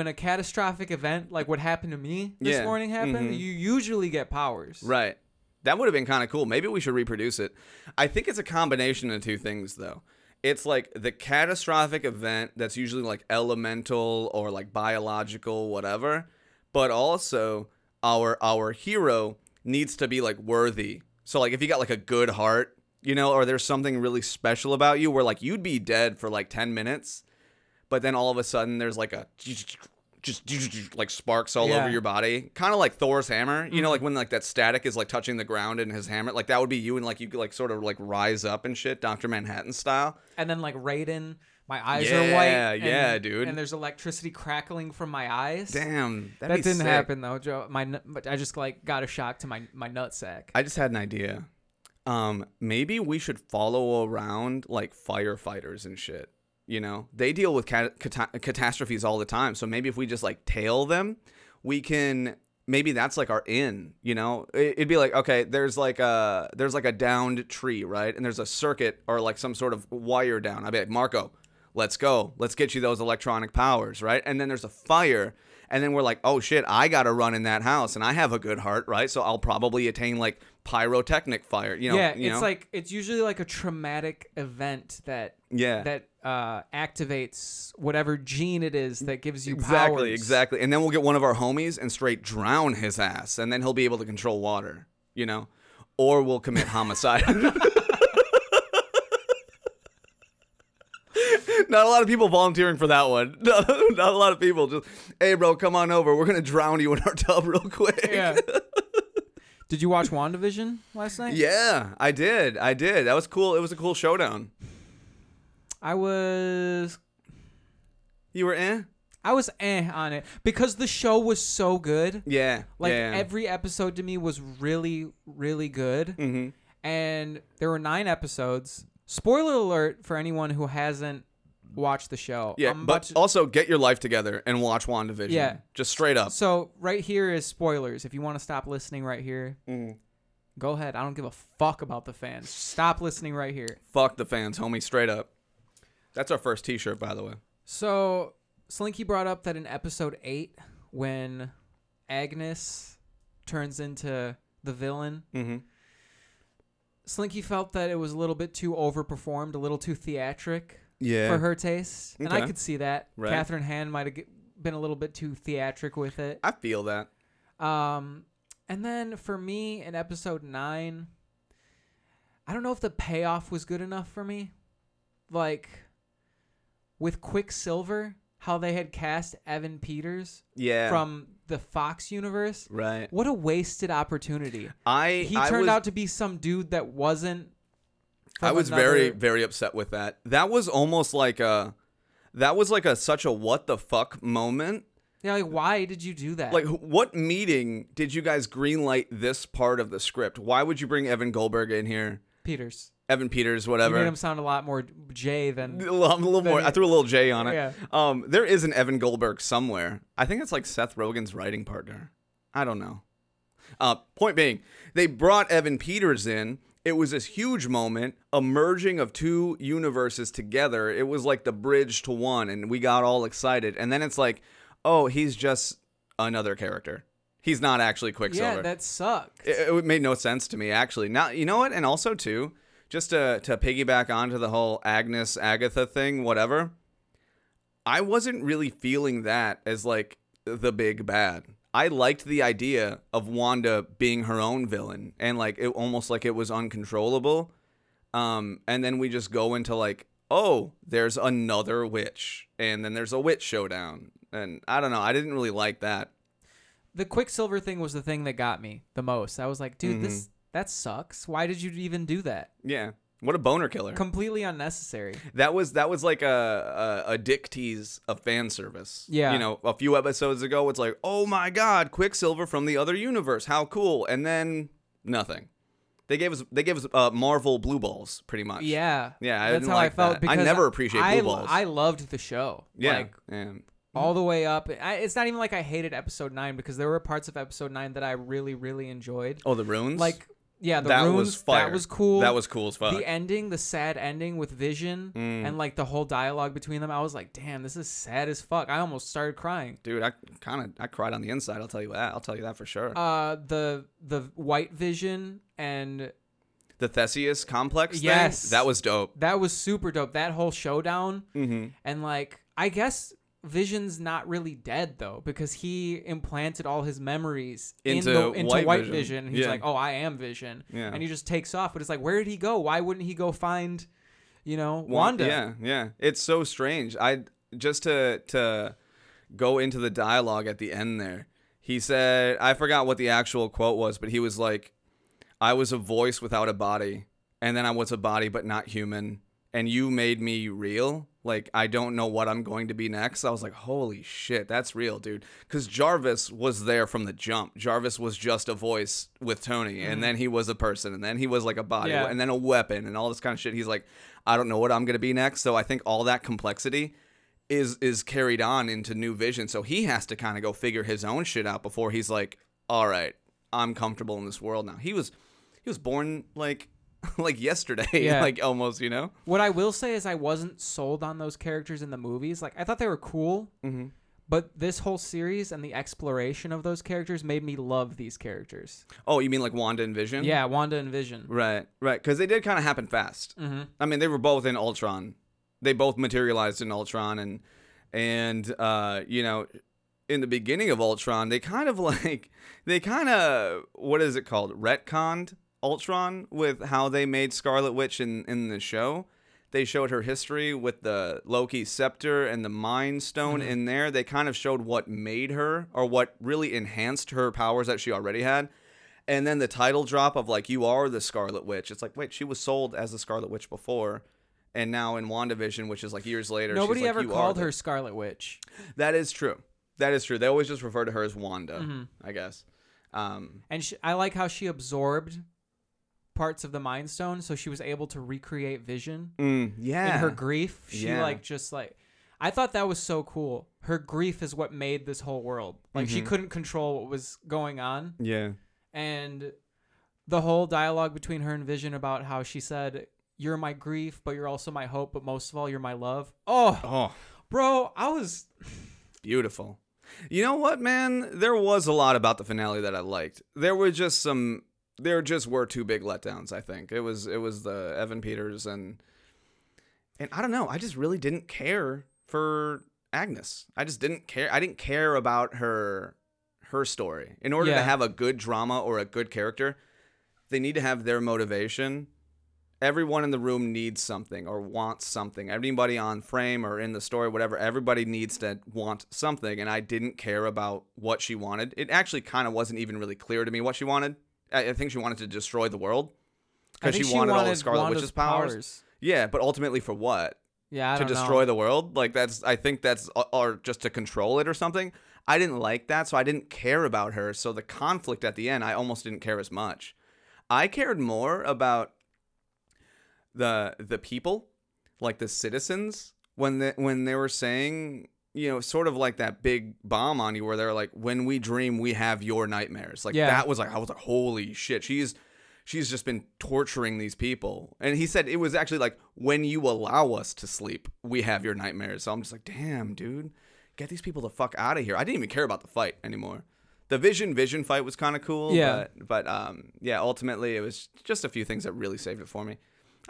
a catastrophic event, like what happened to me this morning happened, you usually get powers. Right. That would have been kind of cool. Maybe we should reproduce it. I think it's a combination of two things, though. It's like the catastrophic event that's usually like elemental or like biological, whatever. But also our hero needs to be like worthy. So like if you got like a good heart, you know, or there's something really special about you where like you'd be dead for like 10 minutes. But then all of a sudden there's like a... just like sparks all over your body, kind of like Thor's hammer, you know, like when like that static is like touching the ground in his hammer, like that would be you, and like you could like sort of like rise up and shit, Dr. Manhattan style. And then like Raiden, my eyes are white. Yeah, dude. And there's electricity crackling from my eyes. Damn, that didn't happen though, Joe. I just like got a shock to my nutsack. I just had an idea. Maybe we should follow around like firefighters and shit. You know, they deal with catastrophes all the time. So maybe if we just like tail them, we can, maybe that's like our in, you know, it'd be like, okay, there's like a downed tree, right? And there's a circuit or like some sort of wire down. I'd be like, Marco, let's go. Let's get you those electronic powers, right? And then there's a fire. And then we're like, oh shit, I got to run in that house and I have a good heart, right? So I'll probably attain like pyrotechnic fire, you know? Yeah, it's usually like a traumatic event that activates whatever gene it is that gives you powers. Exactly. And then we'll get one of our homies and straight drown his ass, and then he'll be able to control water, you know? Or we'll commit homicide. Not a lot of people volunteering for that one. No, not a lot of people. Just, hey, bro, come on over. We're going to drown you in our tub real quick. Yeah. Did you watch WandaVision last night? Yeah, I did. That was cool. It was a cool showdown. I was... You were eh? I was eh on it. Because the show was so good. Yeah. Like, every episode to me was really, really good. Mm-hmm. And there were 9 episodes. Spoiler alert for anyone who hasn't watch the show. Yeah, but also get your life together and watch WandaVision. Yeah. Just straight up. So right here is spoilers. If you want to stop listening right here, go ahead. I don't give a fuck about the fans. Stop listening right here. Fuck the fans, homie. Straight up. That's our first t-shirt, by the way. So Slinky brought up that in episode 8, when Agnes turns into the villain, Slinky felt that it was a little bit too overperformed, a little too theatric. Yeah. For her taste. And I could see that. Right. Catherine Hahn might have been a little bit too theatric with it. I feel that. And then for me in episode 9, I don't know if the payoff was good enough for me. Like with Quicksilver, how they had cast Evan Peters from the Fox universe. Right. What a wasted opportunity. He turned out to be some dude that wasn't. I was very, very upset with that. That was almost like such a what the fuck moment. Yeah, like, why did you do that? Like, what meeting did you guys greenlight this part of the script? Why would you bring Evan Goldberg in here? Evan Peters, whatever. You made him sound a lot more J than... A little more. I threw a little J on it. Yeah. There is an Evan Goldberg somewhere. I think it's like Seth Rogen's writing partner. I don't know. Point being, they brought Evan Peters in. It was this huge moment, a merging of two universes together. It was like the bridge to one, and we got all excited. And then it's like, oh, he's just another character. He's not actually Quicksilver. Yeah, that sucked. It made no sense to me, actually. Now, you know what? And also, too, just to piggyback onto the whole Agnes, Agatha thing, whatever, I wasn't really feeling that as, like, the big bad. I liked the idea of Wanda being her own villain and like it almost like it was uncontrollable. And then we just go into like oh, there's another witch, and then there's a witch showdown. And I don't know, I didn't really like that. The Quicksilver thing was the thing that got me the most. I was like, dude, that sucks. Why did you even do that? Yeah. What a boner killer. Completely unnecessary. That was like a dick tease of fan service. Yeah. You know, a few episodes ago, it's like, oh my God, Quicksilver from the other universe. How cool. And then nothing. They gave us Marvel blue balls, pretty much. Yeah. Yeah, I didn't like that. That's how I felt. Because I never appreciate blue balls. I loved the show. Yeah. Like, all the way up. It's not even like I hated episode 9, because there were parts of episode 9 that I really, really enjoyed. Oh, the runes? Like, yeah, the runes. Was fire. That was cool. That was cool as fuck. The ending, the sad ending with Vision and like the whole dialogue between them. I was like, damn, this is sad as fuck. I almost started crying. Dude, I cried on the inside. I'll tell you that. I'll tell you that for sure. The White Vision and the Theseus complex thing? That was dope. That was super dope. That whole showdown. Mm-hmm. And like, I guess Vision's not really dead though, because he implanted all his memories into White Vision. He's like, oh, I am Vision. Yeah. And he just takes off. But it's like, where did he go? Why wouldn't he go find, you know, Wanda? Yeah, yeah. It's so strange. I just to go into the dialogue at the end there, he said, I forgot what the actual quote was, but he was like, I was a voice without a body, and then I was a body but not human, and you made me real. Like, I don't know what I'm going to be next. I was like, holy shit, that's real, dude. Because Jarvis was there from the jump. Jarvis was just a voice with Tony, and then he was a person, and then he was like a body, and then a weapon, and all this kind of shit. He's like, I don't know what I'm going to be next. So I think all that complexity is carried on into New Vision. So he has to kind of go figure his own shit out before he's like, all right, I'm comfortable in this world now. He was born like yesterday, like almost, you know? What I will say is I wasn't sold on those characters in the movies. Like, I thought they were cool, but this whole series and the exploration of those characters made me love these characters. Oh, you mean like Wanda and Vision? Yeah, Wanda and Vision. Right. Because they did kind of happen fast. Mm-hmm. I mean, they were both in Ultron. They both materialized in Ultron, and you know, in the beginning of Ultron, they kind of what is it called? Retconned Ultron with how they made Scarlet Witch in the show. They showed her history with the Loki scepter and the Mind Stone in there. They kind of showed what made her, or what really enhanced her powers that she already had. And then the title drop of like, you are the Scarlet Witch. It's like, wait, she was sold as the Scarlet Witch before. And now in WandaVision, which is like years later, nobody ever called her Scarlet Witch. That is true. That is true. They always just refer to her as Wanda, I guess. And I like how she absorbed parts of the Mind Stone, so she was able to recreate Vision. In her grief, she I thought that was so cool. Her grief is what made this whole world. Like, she couldn't control what was going on. Yeah. And the whole dialogue between her and Vision about how she said, "You're my grief, but you're also my hope, but most of all, you're my love." Oh. Bro, I was beautiful. You know what, man? There was a lot about the finale that I liked. There just were two big letdowns, I think. It was the Evan Peters and I don't know. I just really didn't care for Agnes. I just didn't care. I didn't care about her story. In order to have a good drama or a good character, they need to have their motivation. Everyone in the room needs something or wants something. Everybody on frame or in the story, whatever, everybody needs to want something. And I didn't care about what she wanted. It actually kind of wasn't even really clear to me what she wanted. I think she wanted to destroy the world because she wanted all of Scarlet Witch's powers. Yeah, but ultimately for what? Yeah, I don't know. To destroy the world? Like, I think that's or just to control it or something. I didn't like that, so I didn't care about her. So the conflict at the end, I almost didn't care as much. I cared more about the people, like the citizens, when they were saying, you know, sort of like that big bomb on you where they're like, when we dream, we have your nightmares. Like, that was like, I was like, holy shit. She's just been torturing these people. And he said it was actually like, when you allow us to sleep, we have your nightmares. So I'm just like, damn, dude, get these people the fuck out of here. I didn't even care about the fight anymore. The Vision fight was kind of cool. Yeah. But yeah, ultimately it was just a few things that really saved it for me.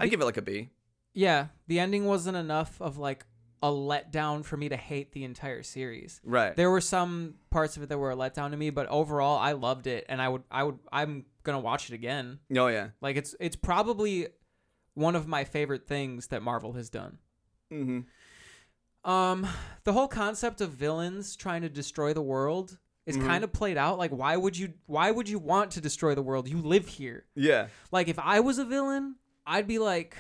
I'd give it like a B. Yeah. The ending wasn't enough of like a letdown for me to hate the entire series. Right. There were some parts of it that were a letdown to me, but overall I loved it, and I'm gonna watch it again. Oh yeah. Like, it's probably one of my favorite things that Marvel has done. Mm-hmm. The whole concept of villains trying to destroy the world is kind of played out. Like, why would you want to destroy the world? You live here. Yeah. Like, if I was a villain, I'd be like,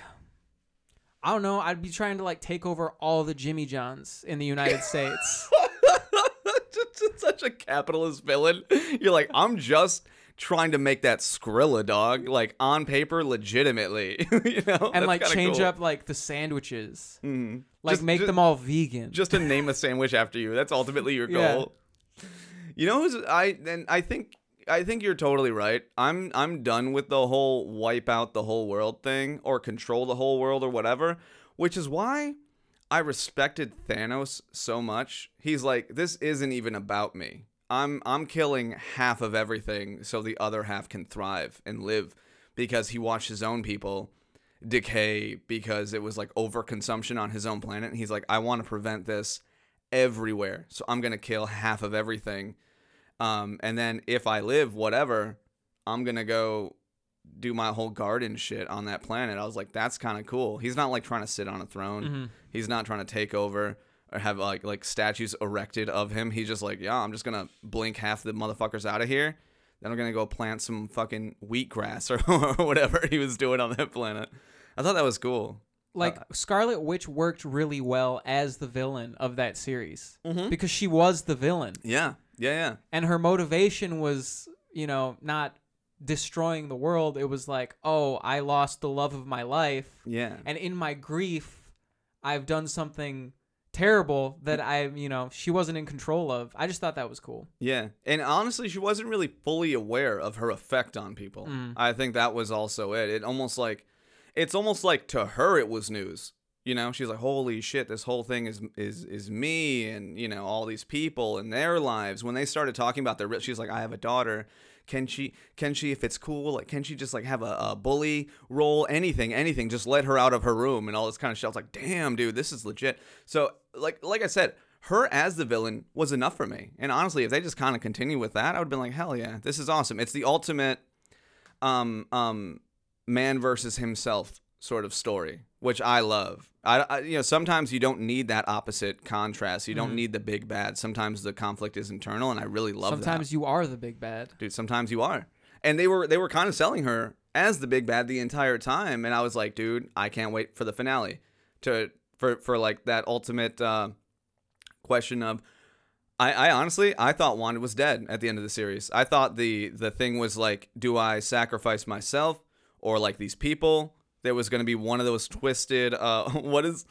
I don't know, I'd be trying to like take over all the Jimmy Johns in the United States. Just such a capitalist villain. You're like, I'm just trying to make that Skrilla, dog, like on paper, legitimately, you know, and like change up like the sandwiches, like just, make them all vegan. Just to name a sandwich after you. That's ultimately your goal. Yeah. You know, I think you're totally right. I'm done with the whole wipe out the whole world thing or control the whole world or whatever, which is why I respected Thanos so much. He's like, this isn't even about me. I'm killing half of everything so the other half can thrive and live, because he watched his own people decay because it was like overconsumption on his own planet. And he's like, I want to prevent this everywhere, so I'm going to kill half of everything. And then if I live, whatever, I'm going to go do my whole garden shit on that planet. I was like, that's kind of cool. He's not like trying to sit on a throne. Mm-hmm. He's not trying to take over or have like statues erected of him. He's just like, yeah, I'm just gonna blink half the motherfuckers out of here, then I'm gonna go plant some fucking wheatgrass or whatever he was doing on that planet. I thought that was cool. Like, Scarlet Witch worked really well as the villain of that series, because she was the villain. Yeah. And her motivation was, you know, not destroying the world. It was like, oh, I lost the love of my life. Yeah. And in my grief, I've done something terrible that she wasn't in control of. I just thought that was cool. Yeah. And honestly, she wasn't really fully aware of her effect on people. I think that was also it. It's almost like to her it was news. You know, she's like, holy shit, this whole thing is me, and, you know, all these people and their lives. When they started talking about their, she's like, I have a daughter. Can she, if it's cool, like, can she just like have a bully role, anything, just let her out of her room and all this kind of shit. I was like, damn, dude, this is legit. So like I said, her as the villain was enough for me. And honestly, if they just kind of continue with that, I would have been like, hell yeah, this is awesome. It's the ultimate, man versus himself sort of story, which I love. I you know, sometimes you don't need that opposite contrast. You don't need the big bad. Sometimes the conflict is internal, and I really love that. Sometimes you are the big bad. Dude, sometimes you are. And they were kind of selling her as the big bad the entire time, and I was like, dude, I can't wait for the finale for like that ultimate question of, I honestly, I thought Wanda was dead at the end of the series. I thought the thing was like, do I sacrifice myself or like these people? There was going to be one of those twisted, what does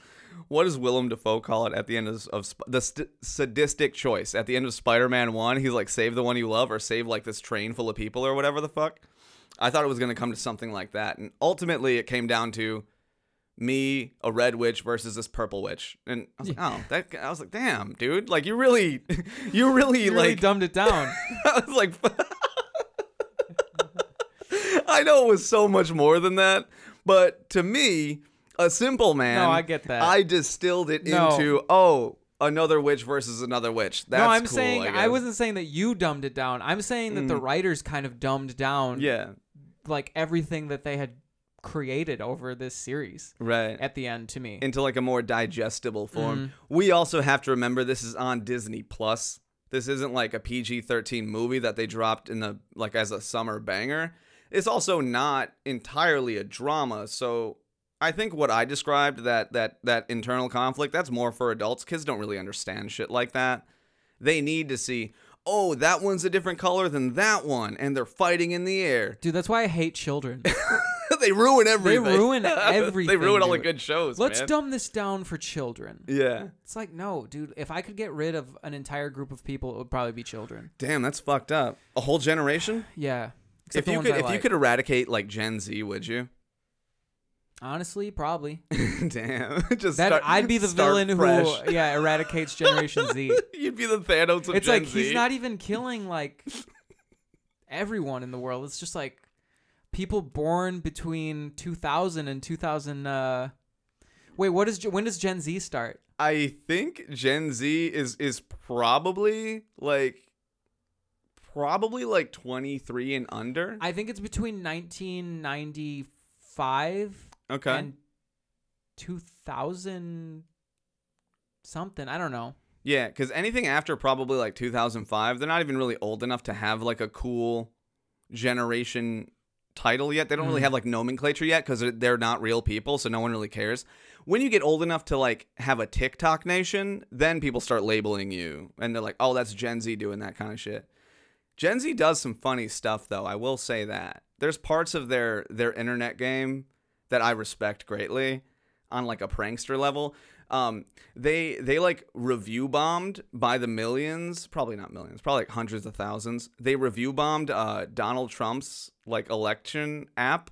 Willem Dafoe call it at the end of the sadistic choice at the end of Spider-Man 1? He's like, save the one you love or save like this train full of people or whatever the fuck. I thought it was going to come to something like that. And ultimately it came down to me, a red witch versus this purple witch. And I was like, I was like, damn, dude, like you really dumbed it down. I was like, I know it was so much more than that. But to me, a simple man. No, I get that. I distilled it into, another witch versus another witch. That's cool. No, I'm saying, I wasn't saying that you dumbed it down. I'm saying that the writers kind of dumbed down, like everything that they had created over this series. Right. At the end, to me, into like a more digestible form. We also have to remember this is on Disney Plus. This isn't like a PG-13 movie that they dropped in the like as a summer banger. It's also not entirely a drama, so I think what I described, that internal conflict, that's more for adults. Kids don't really understand shit like that. They need to see, oh, that one's a different color than that one, and they're fighting in the air. Dude, that's why I hate children. They ruin everything. They ruin all the good shows. Let's dumb this down for children. Yeah. It's like, no, dude, if I could get rid of an entire group of people, it would probably be children. Damn, that's fucked up. A whole generation? Yeah. Except if you could eradicate like Gen Z, would you? Honestly, probably. Damn, I'd be the villain who eradicates Generation Z. You'd be the Thanos of Gen Z. It's like he's not even killing like everyone in the world. It's just like people born between 2000 and 2000. Wait, when does Gen Z start? I think Gen Z is probably like. Probably like 23 and under. I think it's between 1995 and 2000 something. I don't know. Yeah, because anything after probably like 2005, they're not even really old enough to have like a cool generation title yet. They don't really have like nomenclature yet because they're not real people, so no one really cares. When you get old enough to like have a TikTok nation, then people start labeling you and they're like, oh, that's Gen Z doing that kind of shit. Gen Z does some funny stuff though, I will say that. There's parts of their internet game that I respect greatly on like a prankster level. They like review bombed by the millions, probably not millions, probably like hundreds of thousands. They review bombed Donald Trump's like election app,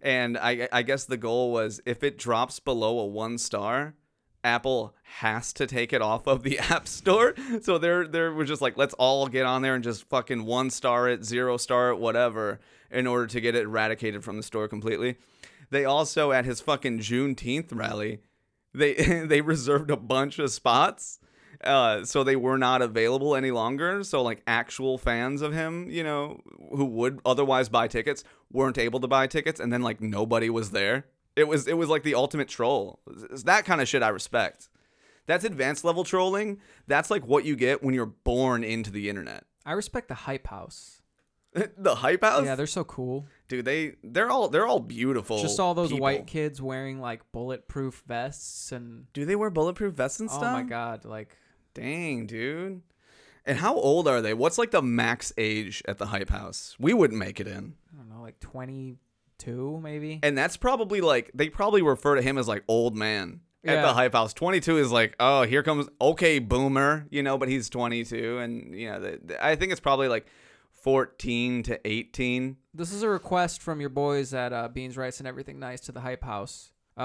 and I guess the goal was if it drops below a 1 star, Apple has to take it off of the App Store. So there was just like, let's all get on there and just fucking 1 star it, 0 star it, whatever, in order to get it eradicated from the store completely. They also, at his fucking Juneteenth rally, They reserved a bunch of spots, so they were not available any longer. So like actual fans of him, you know, who would otherwise buy tickets weren't able to buy tickets, and then like nobody was there. It was like the ultimate troll. It's that kind of shit I respect. That's advanced level trolling. That's like what you get when you're born into the internet. I respect the Hype House. The Hype House? Yeah, they're so cool. Dude, they're all beautiful. Just all those people. White kids wearing like bulletproof vests and... Do they wear bulletproof vests and stuff? Oh my god, like... Dang, dude. And how old are they? What's like the max age at the Hype House? We wouldn't make it in. I don't know, like 22 maybe? And that's probably like... They probably refer to him as like old man at the Hype House. 22 is like, oh, here comes... Okay, boomer. You know, but he's 22. And, you know, I think it's probably like... 14 to 18. This is a request from your boys at Beans, Rice, and Everything Nice to the Hype House. You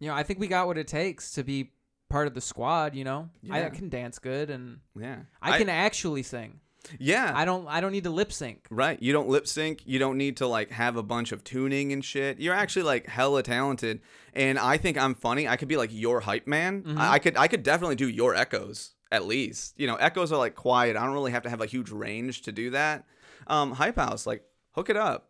know, I think we got what it takes to be part of the squad, you know? Yeah. I can dance good, and yeah, I can actually sing. Yeah. I don't need to lip sync. Right. You don't lip sync. You don't need to like have a bunch of tuning and shit. You're actually like hella talented. And I think I'm funny. I could be like your hype man. Mm-hmm. I could definitely do your echoes. At least, you know, echoes are like quiet. I don't really have to have a huge range to do that. Hype House, like, hook it up.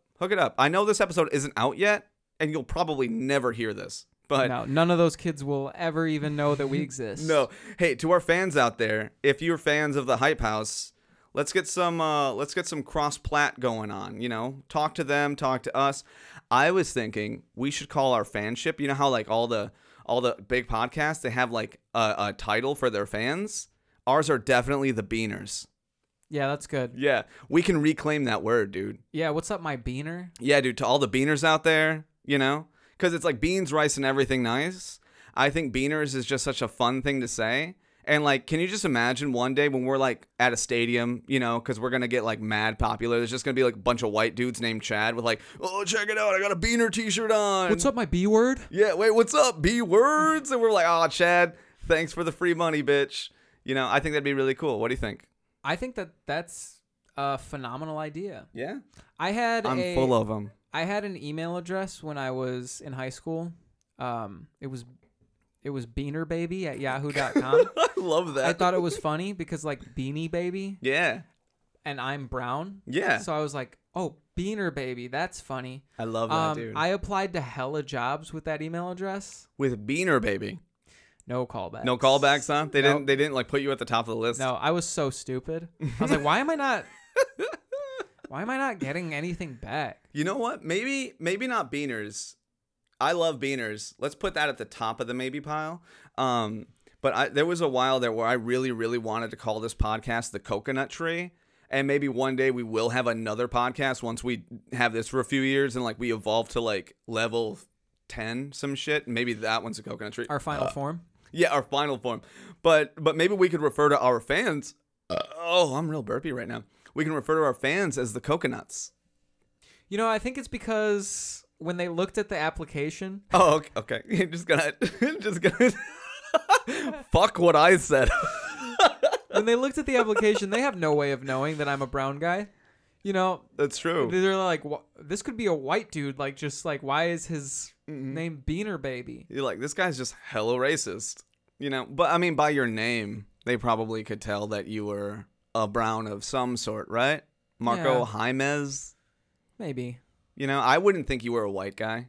I know this episode isn't out yet, and you'll probably never hear this, but no, none of those kids will ever even know that we exist. No. Hey, to our fans out there, if you're fans of the Hype House, let's get some cross plat going on. You know, talk to them, talk to us. I was thinking we should call our fanship. You know how like all the big podcasts, they have like a title for their fans. Ours are definitely the Beaners. Yeah, that's good. Yeah, we can reclaim that word, dude. Yeah, what's up, my Beaner? Yeah, dude, to all the Beaners out there, you know? Because it's like beans, rice, and everything nice. I think Beaners is just such a fun thing to say. And, like, can you just imagine one day when we're, like, at a stadium, you know, because we're going to get, like, mad popular. There's just going to be, like, a bunch of white dudes named Chad with, like, oh, check it out. I got a Beaner t-shirt on. What's up, my B-word? Yeah, wait, what's up, B-words? And we're like, oh, Chad, thanks for the free money, bitch. You know, I think that'd be really cool. What do you think? I think that's a phenomenal idea. Yeah? I'm full of them. I had an email address when I was in high school. It was beanerbaby@yahoo.com. I love that. I thought it was funny because like Beanie Baby. Yeah. And I'm brown. Yeah. So I was like, oh, Beaner Baby. That's funny. I love that, dude. I applied to hella jobs with that email address. With Beaner Baby. No callbacks. No callbacks, huh? They didn't like put you at the top of the list. No, I was so stupid. I was like, why am I not getting anything back? You know what? Maybe not Beaners. I love Beaners. Let's put that at the top of the maybe pile. But there was a while there where I really, really wanted to call this podcast the Coconut Tree. And maybe one day we will have another podcast once we have this for a few years and like we evolve to like level 10, some shit. Maybe that one's a Coconut Tree. Our final form. Yeah, our final form. But maybe we could refer to our fans. I'm real burpy right now. We can refer to our fans as the Coconuts. You know, I think it's because... When they looked at the application. Oh, okay. You're just gonna fuck what I said. When they looked at the application, they have no way of knowing that I'm a brown guy. You know. That's true. They're like, this could be a white dude. Like, just like, why is his name Beaner Baby? You're like, this guy's just hella racist. You know. But I mean, by your name, they probably could tell that you were a brown of some sort, right? Marco Jaimez. Maybe. You know, I wouldn't think you were a white guy.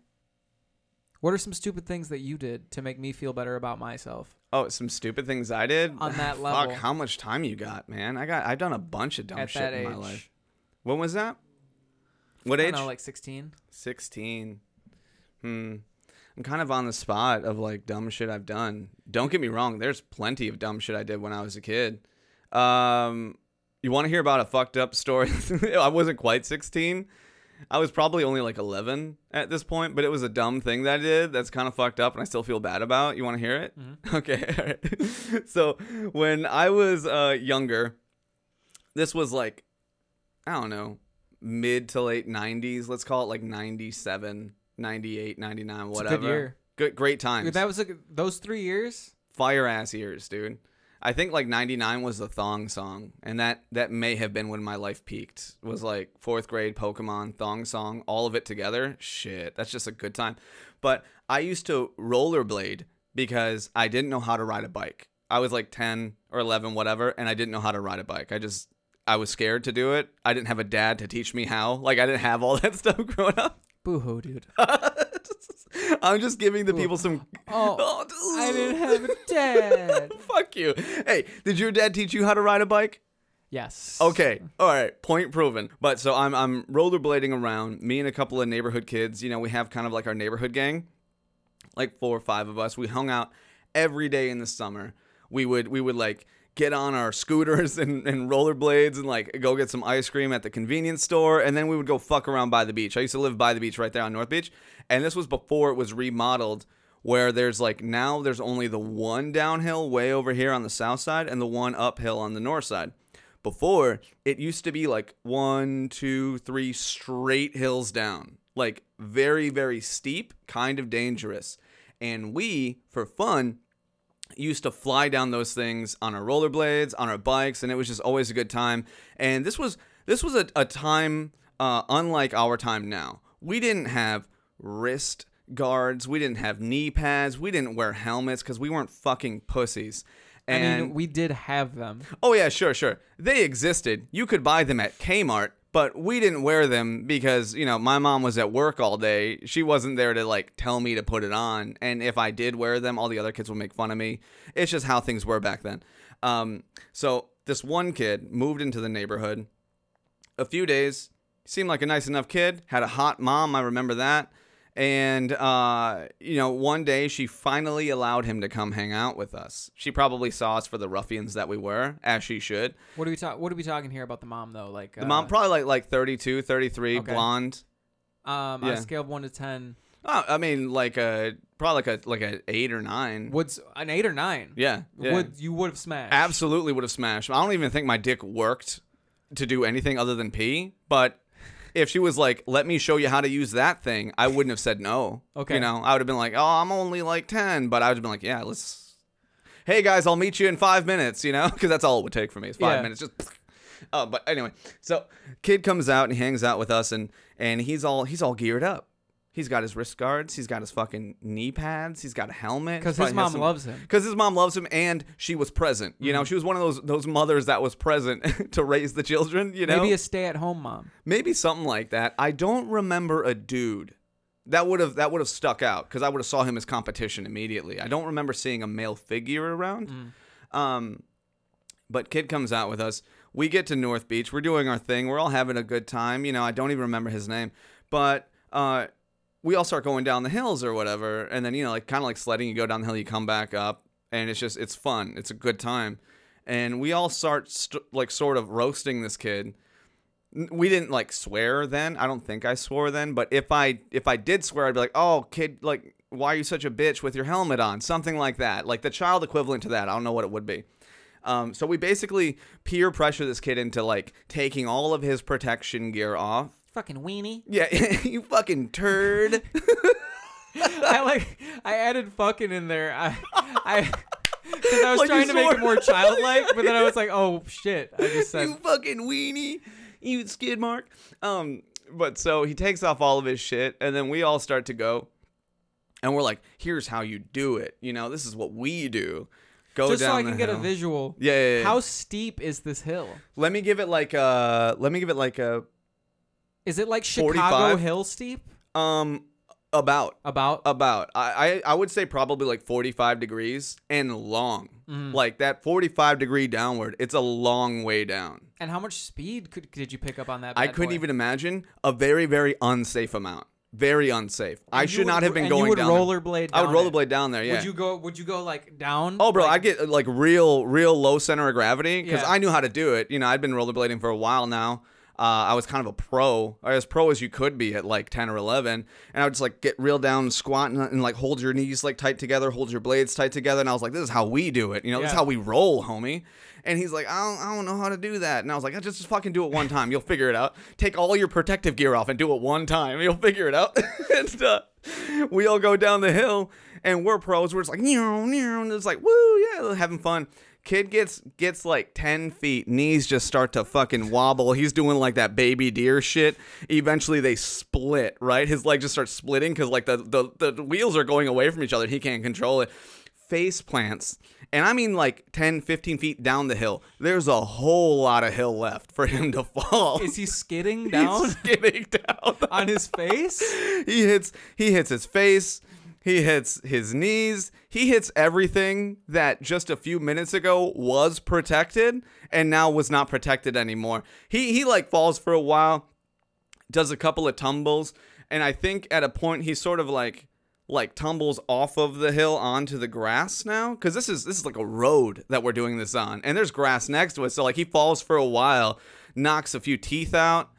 What are some stupid things that you did to make me feel better about myself? Oh, some stupid things I did? On that level. Fuck, how much time you got, man? I've done a bunch of dumb shit in my life. When was that? What age? I don't know, like 16. 16. I'm kind of on the spot of like dumb shit I've done. Don't get me wrong. There's plenty of dumb shit I did when I was a kid. You want to hear about a fucked up story? I wasn't quite 16. I was probably only like 11 at this point, but it was a dumb thing that I did that's kind of fucked up and I still feel bad about. You want to hear it? Mm-hmm. Okay. All right. So when I was younger, this was like, I don't know, mid to late 90s. Let's call it like 97, 98, 99, whatever. It's a good year. Great times. Dude, that was like those 3 years? Fire ass years, dude. I think like 99 was the thong song, and that may have been when my life peaked. It was like fourth grade Pokemon, thong song, all of it together. Shit, that's just a good time. But I used to rollerblade because I didn't know how to ride a bike. I was like 10 or 11, whatever, and I didn't know how to ride a bike. I was scared to do it. I didn't have a dad to teach me how. Like, I didn't have all that stuff growing up. Boo-hoo, dude. I'm just giving the people some... Oh, I didn't have a dad. Fuck you. Hey, did your dad teach you how to ride a bike? Yes. Okay. All right. Point proven. But so I'm rollerblading around. Me and a couple of neighborhood kids. You know, we have kind of like our neighborhood gang. Like 4 or 5 of us. We hung out every day in the summer. We would like... get on our scooters and rollerblades and like go get some ice cream at the convenience store. And then we would go fuck around by the beach. I used to live by the beach right there on North Beach. And this was before it was remodeled, where there's like, now there's only the one downhill way over here on the south side and the one uphill on the north side. Before, it used to be like 1, 2, 3 straight hills down, like very, very steep, kind of dangerous. And we, for fun, used to fly down those things on our rollerblades, on our bikes, and it was just always a good time. And this was a time unlike our time now. We didn't have wrist guards. We didn't have knee pads. We didn't wear helmets because we weren't fucking pussies. And I mean, we did have them. Oh, yeah, sure. They existed. You could buy them at Kmart, but we didn't wear them because, you know, my mom was at work all day. She wasn't there to, like, tell me to put it on. And if I did wear them, all the other kids would make fun of me. It's just how things were back then. So this one kid moved into the neighborhood. A few days. Seemed like a nice enough kid. Had a hot mom. I remember that. And, you know, one day she finally allowed him to come hang out with us. She probably saw us for the ruffians that we were, as she should. What are we talking here about the mom, though? Like the mom, probably like 32, 33, okay. Blonde. Yeah. On a scale of 1 to 10. Oh, I mean, like probably like a 8 or 9. An 8 or 9? Yeah. You would have smashed. Absolutely would have smashed. I don't even think my dick worked to do anything other than pee, but... if she was like, let me show you how to use that thing, I wouldn't have said no. Okay. You know, I would have been like, oh, I'm only like 10. But I would have been like, yeah, let's, hey, guys, I'll meet you in 5 minutes, you know, because that's all it would take for me is 5 minutes. Just. But anyway, so kid comes out and he hangs out with us and he's all geared up. He's got his wrist guards. He's got his fucking knee pads. He's got a helmet. Because his mom loves him. Because his mom loves him, and she was present. You know, she was one of those mothers that was present to raise the children, you know. Maybe a stay-at-home mom. Maybe something like that. I don't remember a dude. That would have stuck out because I would have saw him as competition immediately. I don't remember seeing a male figure around. But kid comes out with us. We get to North Beach. We're doing our thing. We're all having a good time. You know, I don't even remember his name. But... we all start going down the hills or whatever. And then, you know, like kind of like sledding, you go down the hill, you come back up, and it's just, it's fun. It's a good time. And we all start sort of roasting this kid. We didn't like swear then. I don't think I swore then, but if I did swear, I'd be like, oh kid, like, why are you such a bitch with your helmet on? Something like that. Like the child equivalent to that. I don't know what it would be. So we basically peer pressure this kid into like taking all of his protection gear off. Fucking weenie. Yeah, you fucking turd. I added fucking in there. Because I was like trying to make it more childlike, but then I was like, oh shit, I just said you fucking weenie, you skid mark. But so he takes off all of his shit, and then we all start to go, and we're like, here's how you do it. You know, this is what we do. Go just down so I can get a visual. Yeah. How steep is this hill? Let me give it like a. Is it like Chicago 45? Hill steep? About. I would say probably like 45 degrees and long. Mm. Like that 45 degree downward, it's a long way down. And how much speed did you pick up on that bad boy? I couldn't even imagine. A very, very unsafe amount. Very unsafe. And I should not have been going down. You would rollerblade down. I would rollerblade down there, yeah. Would you go like down? Oh, bro, like, I get like real low center of gravity because I knew how to do it. You know, I'd been rollerblading for a while now. I was kind of a pro, or as pro as you could be at like 10 or 11. And I would just like get real down and squat and like hold your knees like tight together, hold your blades tight together. And I was like, this is how we do it. You know, this is how we roll, homie. And he's like, I don't know how to do that. And I was like, just fucking do it one time. You'll figure it out. Take all your protective gear off and do it one time. You'll figure it out. And we all go down the hill and we're pros. We're just like, and it's like, woo, yeah, having fun. Kid gets like 10 feet, knees just start to fucking wobble. He's doing like that baby deer shit. Eventually they split, right? His leg just starts splitting because like the wheels are going away from each other. He can't control it. Face plants. And I mean like 10, 15 feet down the hill. There's a whole lot of hill left for him to fall. Is he skidding down? He's skidding down. On his face? He hits his face. He hits his knees. He hits everything that just a few minutes ago was protected and now was not protected anymore. He like falls for a while, does a couple of tumbles, and I think at a point he sort of like tumbles off of the hill onto the grass now. Because this is like a road that we're doing this on. And there's grass next to it. So like he falls for a while, knocks a few teeth out.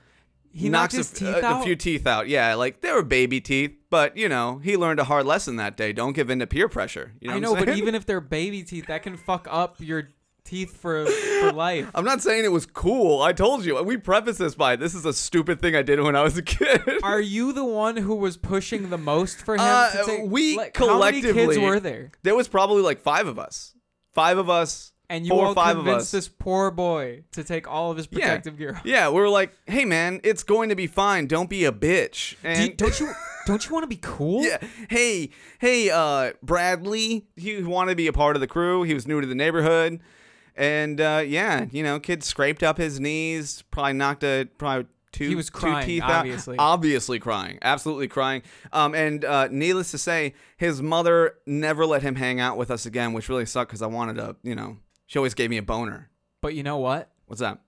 He knocked his teeth out? A few teeth out. Yeah, like they were baby teeth, but you know, he learned a hard lesson that day. Don't give in to peer pressure. You know I know, what I'm saying? But even if they're baby teeth, that can fuck up your teeth for life. I'm not saying it was cool. I told you. We preface this by this is a stupid thing I did when I was a kid. Are you the one who was pushing the most for him? To take, we like, collectively. How many kids were there? There was probably like five of us. And you all convinced this poor boy to take all of his protective gear off. Yeah, we were like, hey, man, it's going to be fine. Don't be a bitch. And don't you want to be cool? Yeah. Hey, Bradley, he wanted to be a part of the crew. He was new to the neighborhood. And, yeah, you know, kid scraped up his knees, probably knocked a – probably. He was crying, obviously. Obviously crying. Absolutely crying. And needless to say, his mother never let him hang out with us again, which really sucked because I wanted to, you know. She always gave me a boner. But you know what? What's that?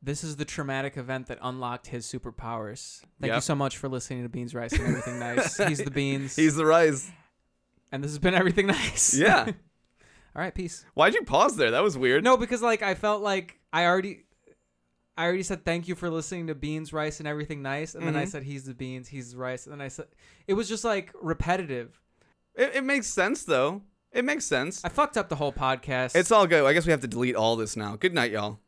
This is the traumatic event that unlocked his superpowers. Thank you so much for listening to Beans, Rice, and Everything Nice. He's the Beans. He's the Rice. And this has been Everything Nice. Yeah. All right, peace. Why'd you pause there? That was weird. No, because like I felt like I already said thank you for listening to Beans, Rice, and Everything Nice. And then I said he's the Beans, he's the Rice. And then I said it was just like repetitive. It makes sense, though. It makes sense. I fucked up the whole podcast. It's all good. I guess we have to delete all this now. Good night, y'all.